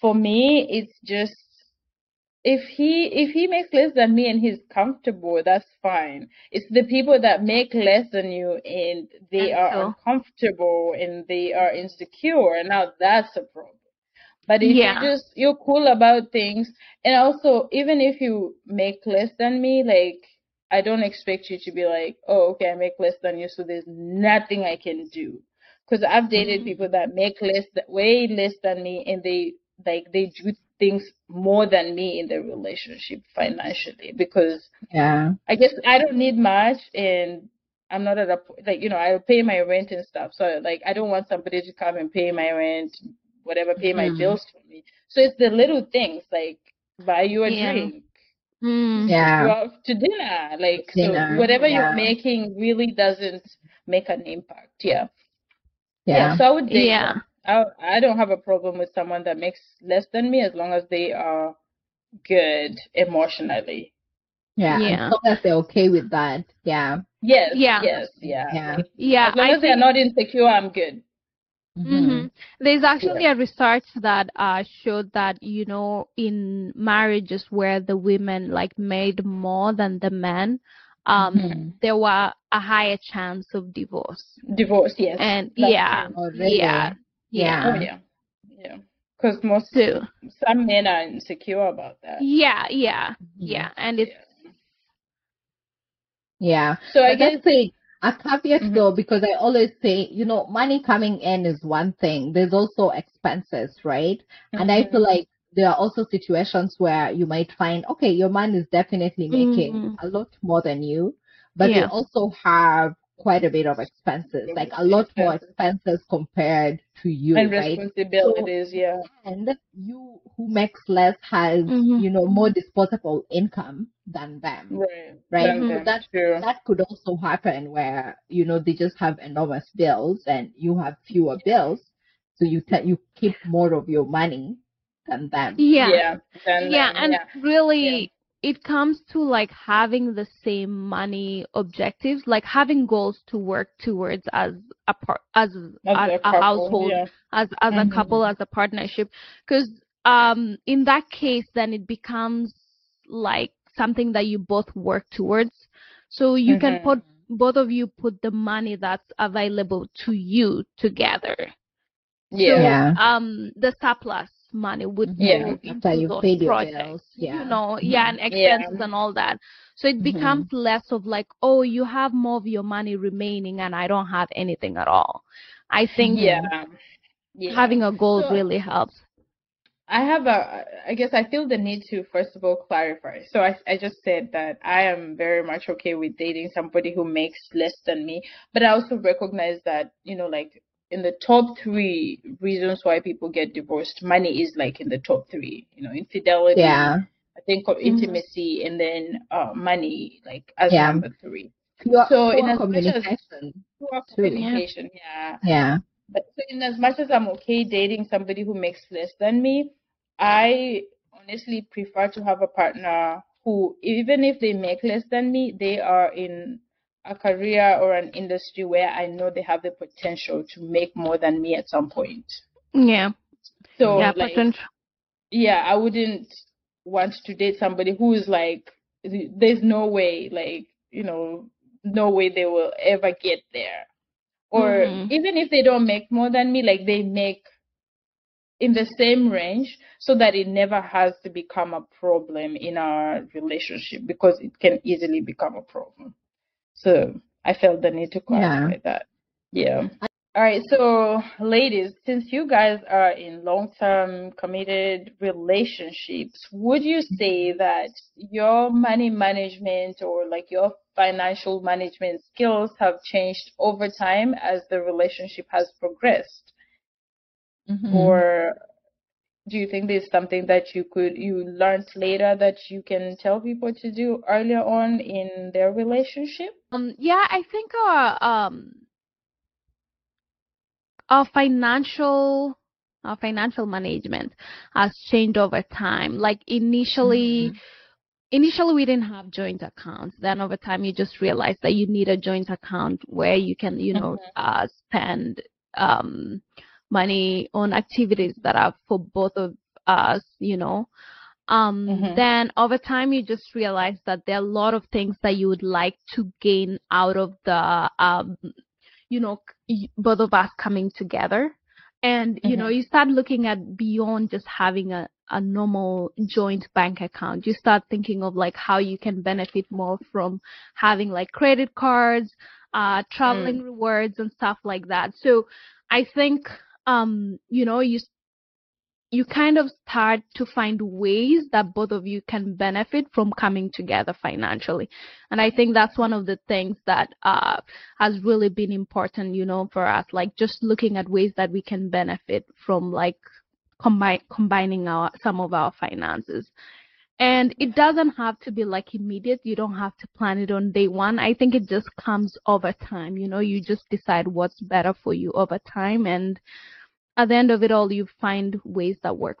for me, it's just if he if he makes less than me and he's comfortable, that's fine. It's the people that make less than you and they and are so. uncomfortable and they are insecure. Now that's a problem. But if yeah. you just you're cool about things, and also even if you make less than me, like I don't expect you to be like, oh, okay, I make less than you, so there's nothing I can do. Because I've dated mm-hmm. people that make less, way less than me, and they. Like they do things more than me in the relationship financially, because yeah, I guess I don't need much, and I'm not at a like, you know, I pay my rent and stuff. So like, I don't want somebody to come and pay my rent, whatever, pay my mm. bills for me. So it's the little things, like buy you a yeah. drink, mm. yeah, go out to dinner, like dinner, so whatever yeah. you're making really doesn't make an impact. Yeah. Yeah. yeah so I would date yeah. I, I don't have a problem with someone that makes less than me, as long as they are good emotionally. Yeah. yeah. As long as they're okay with that. Yeah. Yes. Yeah. Yes. Yeah. Yeah. yeah. As long I as think... they're not insecure, I'm good. Mm-hmm. Mm-hmm. There's actually yeah. a research that uh, showed that, you know, in marriages where the women like made more than the men, um, mm-hmm. there were a higher chance of divorce. Divorce. Yes. And That's yeah. Yeah. Yeah. Oh, yeah. Yeah. Because most so, some men are insecure about that. Yeah. Yeah. Yeah. And it's. Yeah. So but I guess like a caveat mm-hmm. though, because I always say, you know, money coming in is one thing. There's also expenses, right? Mm-hmm. And I feel like there are also situations where you might find, okay, your man is definitely making mm-hmm. a lot more than you, but yeah. they also have quite a bit of expenses, like a lot more expenses compared to you, and right? responsibilities, so, yeah. And you who makes less has, mm-hmm. you know, more disposable income than them, right? Right. Mm-hmm. So that sure. that could also happen where, you know, they just have enormous bills and you have fewer bills, so you te- you keep more of your money than them. Yeah, yeah, than yeah them. and yeah. really. Yeah. It comes to like having the same money objectives, like having goals to work towards as a par- as, as a, a couple, household, yeah. as as mm-hmm. a couple, as a partnership. Because um, in that case, then it becomes like something that you both work towards. So you mm-hmm. can put both of you put the money that's available to you together. Yeah. So, um, the surplus money would go yeah, into you those projects, yeah. you know, yeah, and expenses yeah. and all that. So it becomes mm-hmm. less of like, oh, you have more of your money remaining and I don't have anything at all. I think yeah. Yeah. having a goal so really helps. I have a, I guess I feel the need to, first of all, clarify. So I, I just said that I am very much okay with dating somebody who makes less than me, but I also recognize that, you know, like, in the top three reasons why people get divorced, money is like in the top three, you know, infidelity, yeah. I think of intimacy, mm-hmm. and then uh, money, like as yeah. number three. Pure, so pure in as communication. Much as pure communication, yeah. yeah. Yeah. But so in as much as I'm okay dating somebody who makes less than me, I honestly prefer to have a partner who, even if they make less than me, they are in a career or an industry where I know they have the potential to make more than me at some point. Yeah. So yeah, like, yeah, I wouldn't want to date somebody who is like, there's no way, like, you know, no way they will ever get there. Or mm-hmm. even if they don't make more than me, like they make in the same range, so that it never has to become a problem in our relationship, because it can easily become a problem. So I felt the need to clarify yeah. that. Yeah. All right. So ladies, since you guys are in long-term committed relationships, would you say that your money management or like your financial management skills have changed over time as the relationship has progressed? Mm-hmm. Or do you think there's something that you could, you learned later that you can tell people to do earlier on in their relationship? Um, yeah, I think our, um, our financial, our financial management has changed over time. Like initially, mm-hmm. initially we didn't have joint accounts. Then over time, you just realize that you need a joint account where you can, you know, mm-hmm. uh, spend, um, money on activities that are for both of us, you know. Um, mm-hmm. Then over time, you just realize that there are a lot of things that you would like to gain out of the, um, you know, both of us coming together. And, mm-hmm. you know, you start looking at beyond just having a, a normal joint bank account. You start thinking of like how you can benefit more from having like credit cards, uh, traveling mm. rewards and stuff like that. So I think, Um, you know, you you kind of start to find ways that both of you can benefit from coming together financially. And I think that's one of the things that uh, has really been important, you know, for us, like just looking at ways that we can benefit from like combi- combining our some of our finances. And it doesn't have to be like immediate. You don't have to plan it on day one. I think it just comes over time. You know, you just decide what's better for you over time. And at the end of it all, you find ways that work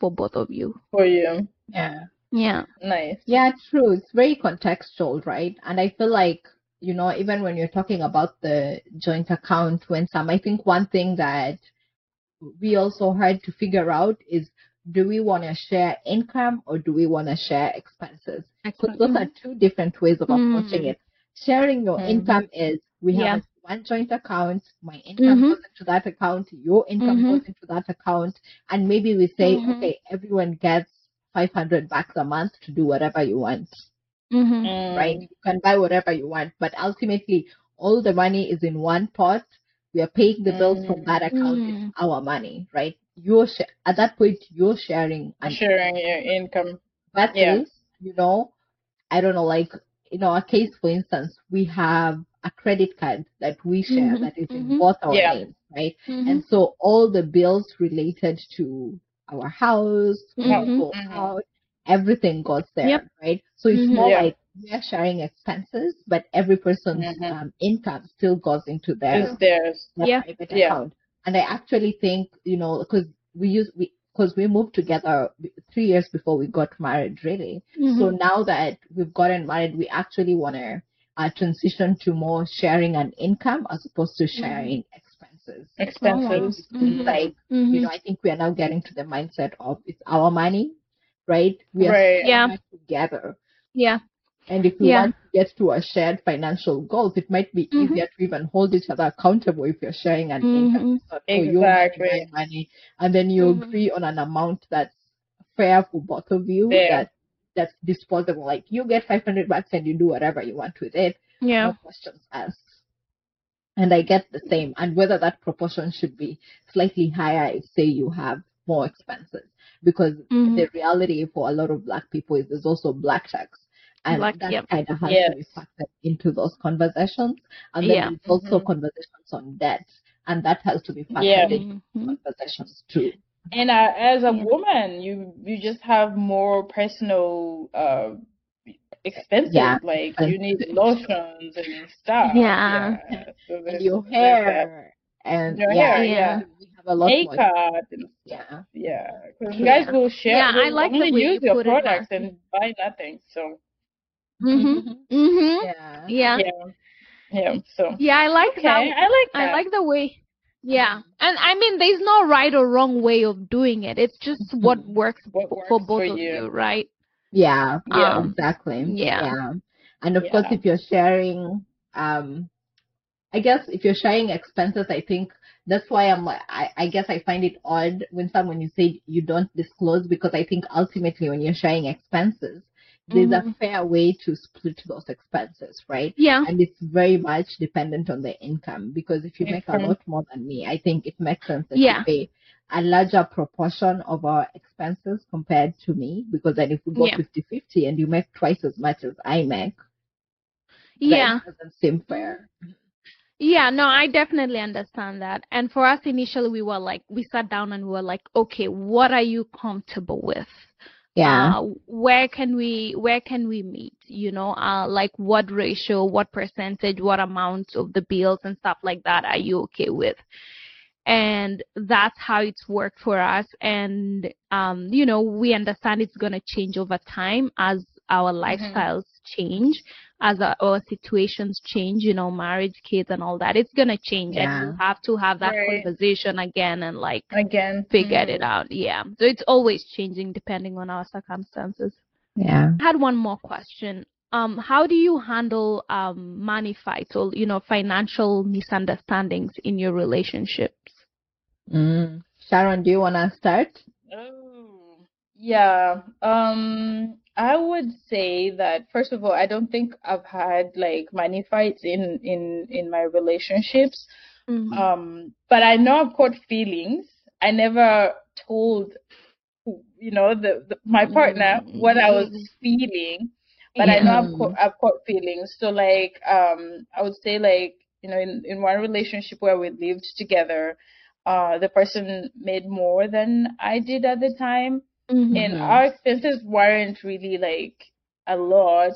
for both of you. For you. Yeah. Yeah. Nice. Yeah, true. It's very contextual, right? And I feel like, you know, even when you're talking about the joint account, when some, I think one thing that we also had to figure out is, do we want to share income or do we want to share expenses? Because those are two different ways of approaching mm. it. Sharing your mm. income is, we have yeah. one joint account, my income mm-hmm. goes into that account, your income mm-hmm. goes into that account, and maybe we say, mm-hmm. okay, everyone gets five hundred bucks a month to do whatever you want, mm-hmm. mm. right? You can buy whatever you want, but ultimately, all the money is in one pot. We are paying the bills mm. from that account. Mm. It's our money, right? You're sh- at that point, you're sharing. And sharing your income. That yeah. is, you know, I don't know, like in our case, for instance, we have a credit card that we share mm-hmm. that is in mm-hmm. both our yeah. names, right? Mm-hmm. And so all the bills related to our house, mm-hmm. our mm-hmm. house, everything goes there, yep. right? So it's mm-hmm. more yeah. like we are sharing expenses, but every person's mm-hmm. um, income still goes into their, their yeah. private yeah. account. And I actually think, you know, because we use we because we moved together three years before we got married, really. Mm-hmm. So now that we've gotten married, we actually want to uh, transition to more sharing an income as opposed to sharing expenses. Expenses, oh, wow. mm-hmm. like mm-hmm. you know, I think we are now getting to the mindset of it's our money, right? We are right. yeah. together. Yeah. And if we yeah. want to get to our shared financial goals, it might be mm-hmm. easier to even hold each other accountable if you're sharing an mm-hmm. income. So exactly. You're money, and then you mm-hmm. agree on an amount that's fair for both of you, that, that's disposable. Like, you get five hundred bucks and you do whatever you want with it. Yeah. No questions asked. And I get the same. And whether that proportion should be slightly higher if, say, you have more expenses. Because mm-hmm. the reality for a lot of Black people is there's also Black tax. And like, that yep. kind of has yes. to be factored into those conversations. And then yeah. there's also mm-hmm. conversations on debt. And that has to be factored yeah. into mm-hmm. conversations too. And uh, as a yeah. woman, you you just have more personal uh, expenses. Yeah. Like, and you need lotions and stuff. Yeah. yeah. So and your hair. And your yeah, hair, yeah. yeah. We have a lot more. Yeah. Yeah. Because yeah. you guys will share. Yeah, I like only the way use you your products and in. buy nothing. So. Mm-hmm. Mm-hmm. Yeah. yeah. Yeah. Yeah. So. Yeah, I like okay, that. I like that. I like the way. Yeah, and I mean, there's no right or wrong way of doing it. It's just mm-hmm. what works what for works both for of you. you, right? Yeah. Yeah. Um, exactly. Yeah. yeah. And of yeah. course, if you're sharing, um, I guess if you're sharing expenses, I think that's why I'm. I, I guess I find it odd when someone you say you don't disclose, because I think ultimately when you're sharing expenses, there's mm-hmm. a fair way to split those expenses, right? Yeah. And it's very much dependent on the income, because if you make mm-hmm. a lot more than me, I think it makes sense that yeah. you pay a larger proportion of our expenses compared to me, because then if we go yeah. fifty-fifty and you make twice as much as I make, yeah. that doesn't seem fair. Yeah, no, I definitely understand that. And for us, initially, we were like, we sat down and we were like, okay, what are you comfortable with? Yeah. Uh, where can we where can we meet? You know, uh, like what ratio, what percentage, what amount of the bills and stuff like that are you okay with? And that's how it's worked for us. And um, you know, we understand it's gonna change over time as our lifestyles mm-hmm. change, as our, our situations change. You know, marriage, kids, and all that. It's gonna change, yeah. and you have to have that right. conversation again and like again figure mm-hmm. it out. Yeah, so it's always changing depending on our circumstances. Yeah. I had one more question. Um, how do you handle um money fights or you know financial misunderstandings in your relationships? Mm. Sharon, do you wanna start? Oh, yeah. Um. I would say that, first of all, I don't think I've had like money fights in, in, in my relationships. Mm-hmm. Um, but I know I've caught feelings. I never told, you know, the, the my partner mm-hmm. what I was feeling, but yeah. I know I've caught, I've caught feelings. So like, um, I would say like, you know, in, in one relationship where we lived together, uh, the person made more than I did at the time. Mm-hmm. And our expenses weren't really like a lot.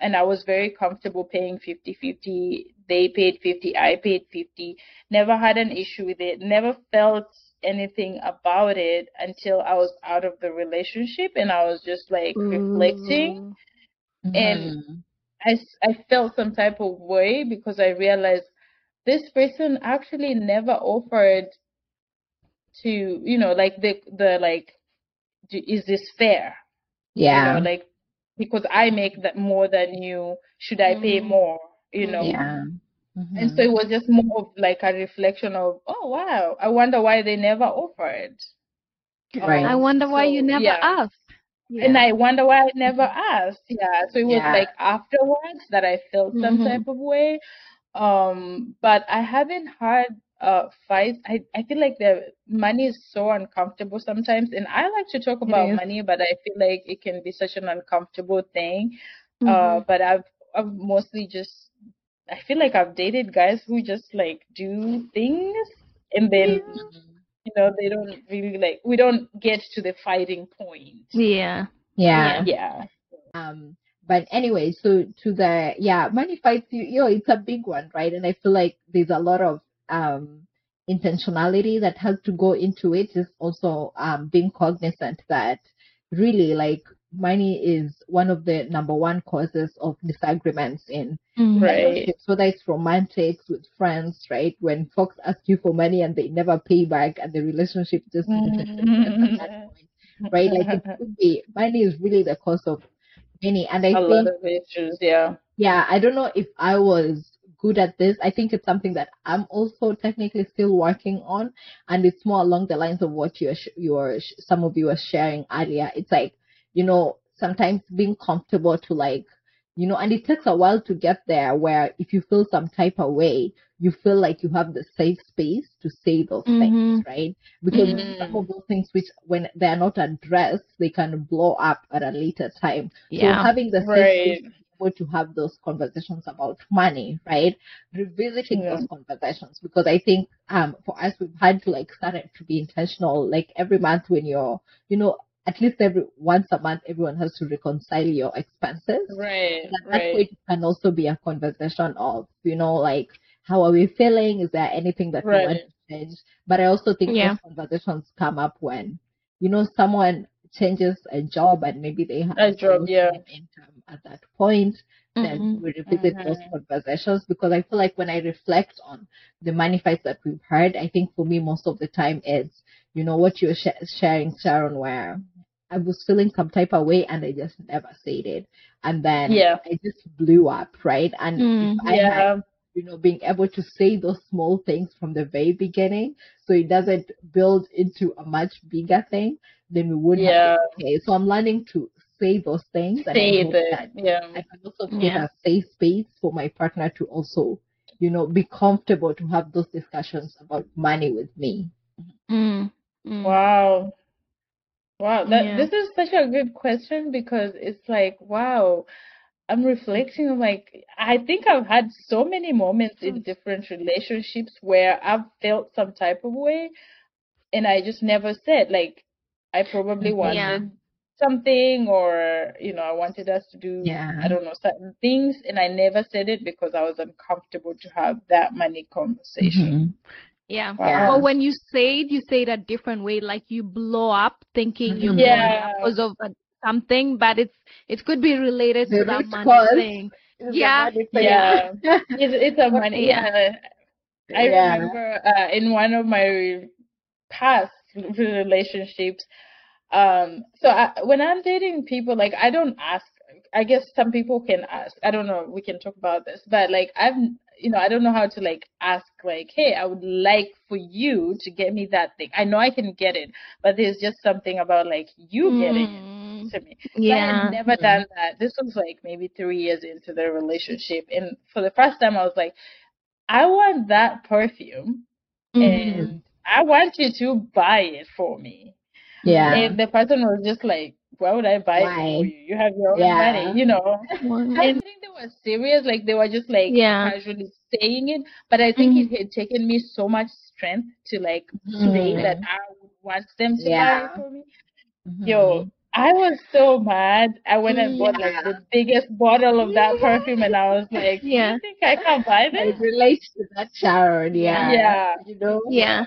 And I was very comfortable paying fifty-fifty. They paid fifty, I paid fifty. Never had an issue with it. Never felt anything about it until I was out of the relationship and I was just like Ooh. reflecting. Mm-hmm. And I, I felt some type of way because I realized this person actually never offered to, you know, like the, the like, is this fair? Yeah. You know, like, because I make that more than you, should I pay more, you know? Yeah. Mm-hmm. And so it was just more of like a reflection of, oh, wow, I wonder why they never offered. Right. Um, I wonder why so, you never yeah. asked. Yeah. And I wonder why I never asked. Yeah. So it was yeah. like afterwards that I felt some mm-hmm. type of way. Um, but I haven't had uh, fights. I, I feel like the money is so uncomfortable sometimes. And I like to talk about money, but I feel like it can be such an uncomfortable thing. Mm-hmm. Uh, but I've, I've mostly just, I feel like I've dated guys who just like do things and then, yeah. you know, they don't really like, we don't get to the fighting point. Yeah. Yeah. Yeah. Um. But anyway, so to the, yeah, money fights, you, you know, it's a big one, right? And I feel like there's a lot of um, intentionality that has to go into it. Just also um, being cognizant that really, like, money is one of the number one causes of disagreements in mm-hmm. relationships, whether it's romantics, with friends, right? When folks ask you for money and they never pay back and the relationship just mm-hmm. at that point, right? Like, it could be, money is really the cause of many, and I a think, lot of issues, yeah. Yeah, I don't know if I was good at this. I think it's something that I'm also technically still working on, and it's more along the lines of what you're, you're, some of you were sharing earlier. It's like, you know, sometimes being comfortable to like, you know, and it takes a while to get there where if you feel some type of way, you feel like you have the safe space to say those mm-hmm. things, right? Because mm-hmm. some of those things which, when they're not addressed, they can blow up at a later time. Yeah. So having the safe right. space to, to have those conversations about money, right? Revisiting yeah. those conversations, because I think um for us, we've had to like start to be intentional, like every month when you're, you know, at least every once a month, everyone has to reconcile your expenses. Right, and at right. that point, it can also be a conversation of, you know, like, how are we feeling? Is there anything that right. we want to change? But I also think yeah. those conversations come up when, you know, someone changes a job and maybe they have a job, yeah. income at that point. Mm-hmm. Then we revisit mm-hmm. those conversations, because I feel like when I reflect on the money fights that we've heard, I think for me, most of the time it's, you know, what you're sh- sharing, Sharon, where I was feeling some type of way and I just never said it. And then yeah. I just blew up, right? And mm, if I yeah. had, you know, being able to say those small things from the very beginning, so it doesn't build into a much bigger thing, then we would yeah. have been okay. So I'm learning to say those things. And say I that. Yeah. I can also create yeah. a safe space for my partner to also, you know, be comfortable to have those discussions about money with me. Mm. Mm. Wow. Wow, that, yeah. this is such a good question, because it's like, wow, I'm reflecting. I'm like, I think I've had so many moments in different relationships where I've felt some type of way and I just never said, like, I probably wanted yeah. something, or, you know, I wanted us to do, yeah. I don't know, certain things, and I never said it because I was uncomfortable to have that money conversation. Mm-hmm. Yeah. Wow. Or when you say it, you say it a different way, like you blow up thinking you yeah. blow up because of something, but it's it could be related the to that money thing. Yeah. Money thing. Yeah. Yeah. It's, it's a money. Yeah. Uh, I yeah. remember uh, in one of my past relationships, um, so I, when I'm dating people, like I don't ask, I guess some people can ask, I don't know, we can talk about this, but like I've you know, I don't know how to like ask like, hey, I would like for you to get me that thing. I know I can get it, but there's just something about like you mm. getting it to me. Yeah. I've never done that. This was like maybe three years into the relationship. And for the first time I was like, I want that perfume mm. and I want you to buy it for me. Yeah. And the person was just like, why would I buy why? it for you? You have your own yeah. money, you know. And I didn't think they were serious. Like, they were just, like, yeah. casually saying it. But I think mm-hmm. it had taken me so much strength to, like, mm-hmm. say that I would want them to yeah. buy it for me. Mm-hmm. Yo, I was so mad. I went and yeah. bought, like, the biggest bottle of that yeah. perfume. And I was like, yeah. you think I can't buy this? It relates to that, Sharon, yeah. Yeah. You know? Yeah.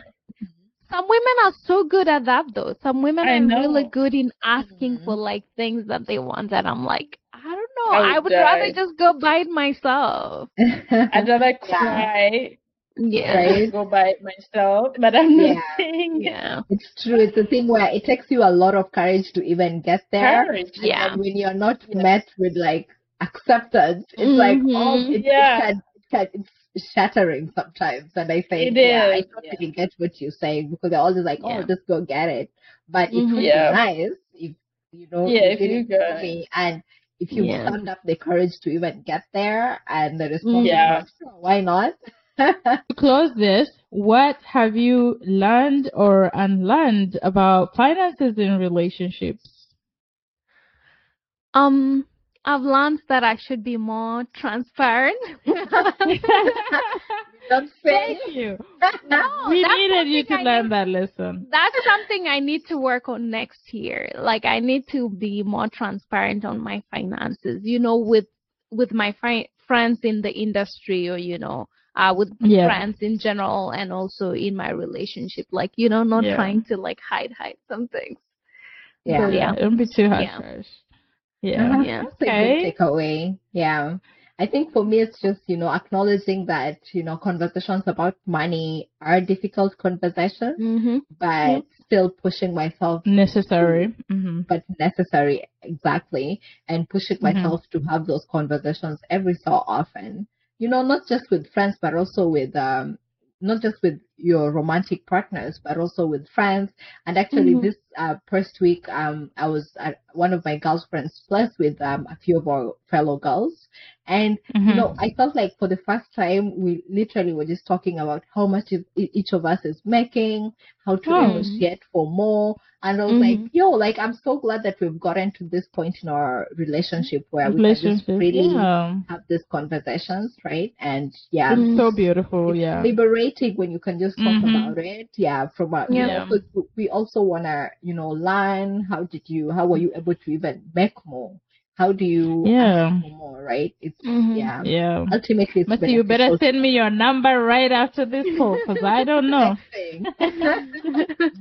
Some women are so good at that, though. Some women I are know. really good in asking mm-hmm. for, like, things that they want. And I'm like, I don't know. I would, I would rather just go buy it myself. I'd rather cry. Yeah. Right? Go buy it myself. But I'm yeah. not saying. Yeah. It's true. It's a thing where it takes you a lot of courage to even get there. Courage, yeah. And when you're not yeah. met with, like, acceptance, it's mm-hmm. like, oh, it, yeah. it can, it can, it's shattering sometimes, and I think yeah, I totally yeah. get what you're saying, because they're always like, oh, yeah. just go get it. But mm-hmm. it would yeah. be nice if you know yeah, if you go me, and if you yeah. summed up the courage to even get there, and the response yeah. is, oh, why not? To close this, what have you learned or unlearned about finances in relationships? Um. I've learned that I should be more transparent. Thank you. No, we needed you to I learn need, that lesson. That's something I need to work on next year. Like, I need to be more transparent on my finances, you know, with with my fri- friends in the industry, or, you know, uh, with yeah. friends in general, and also in my relationship. Like, you know, not yeah. trying to, like, hide, hide some things. Yeah. So, yeah. Don't be too harsh. Yeah. Yeah, uh-huh. yeah. That's okay. A good takeaway. Yeah. I think for me, it's just, you know, acknowledging that, you know, conversations about money are difficult conversations, mm-hmm. but mm-hmm. still pushing myself. Necessary. To, mm-hmm. But necessary, exactly. And pushing mm-hmm. myself to have those conversations every so often. You know, not just with friends, but also with, um, not just with your romantic partners, but also with friends. And actually, mm-hmm. this uh, first week, um, I was at one of my girlfriends' plus with um, a few of our fellow girls. And, mm-hmm. you know, I felt like for the first time, we literally were just talking about how much each of us is making, how to oh. negotiate for more. And I was mm-hmm. like, yo, like, I'm so glad that we've gotten to this point in our relationship where relationship, we can just really yeah. have these conversations, right? And, yeah. It's so beautiful, it's yeah. liberating when you can just talk mm-hmm. about it yeah from our, yeah. you know, we also want to, you know, learn how did you how were you able to even make more, how do you yeah more, right? It's mm-hmm. yeah yeah ultimately it's Mercy, you better send me your number right after this call, because I don't know.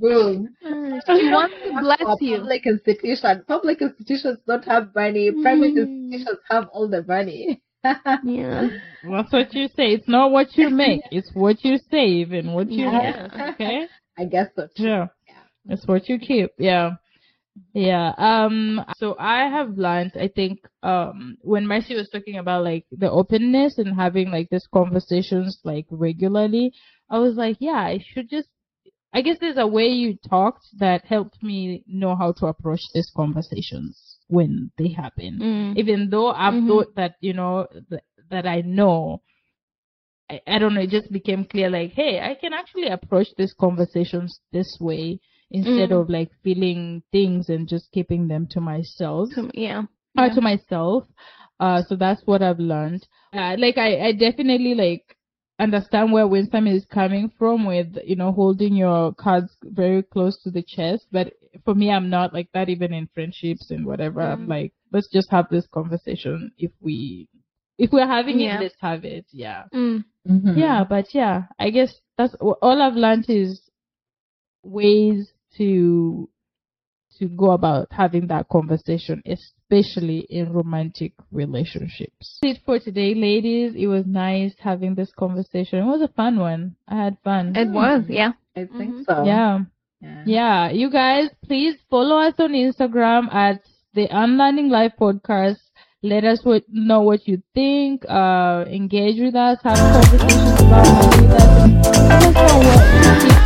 Boom. She wants to bless you. Public institution public institutions don't have money. Mm-hmm. Private institutions have all the money. Yeah. Well, that's what you say. It's not what you make. It's what you save and what you yeah. have. Okay? I guess so. Too. Yeah. yeah. It's what you keep. Yeah. Yeah. Um. So I have learned, I think, um, when Mercy was talking about, like, the openness and having, like, these conversations, like, regularly, I was like, yeah, I should just, I guess there's a way you talked that helped me know how to approach these conversations when they happen. Mm. Even though I've mm-hmm. thought that, you know, th- that I know, I, I don't know, it just became clear, like, hey, I can actually approach these conversations this way instead mm. of, like, feeling things and just keeping them to myself. To, yeah. Or yeah. to myself. Uh, so that's what I've learned. Uh, like, I, I definitely, like, understand where Winsome is coming from with, you know, holding your cards very close to the chest, but for me, I'm not like that, even in friendships and whatever. Mm-hmm. I'm like, let's just have this conversation. If we, if we're having yeah. it, let's have it. Yeah. Mm-hmm. Yeah. But yeah, I guess that's all I've learned, is ways to, to go about having that conversation, especially in romantic relationships. That's it for today, ladies. It was nice having this conversation. It was a fun one. I had fun. It was. Yeah. I think mm-hmm. so. Yeah. Yeah. yeah, you guys, please follow us on Instagram at the Unlearning Life Podcast. Let us w- know what you think. Uh, engage with us. Have conversations about what you guys think.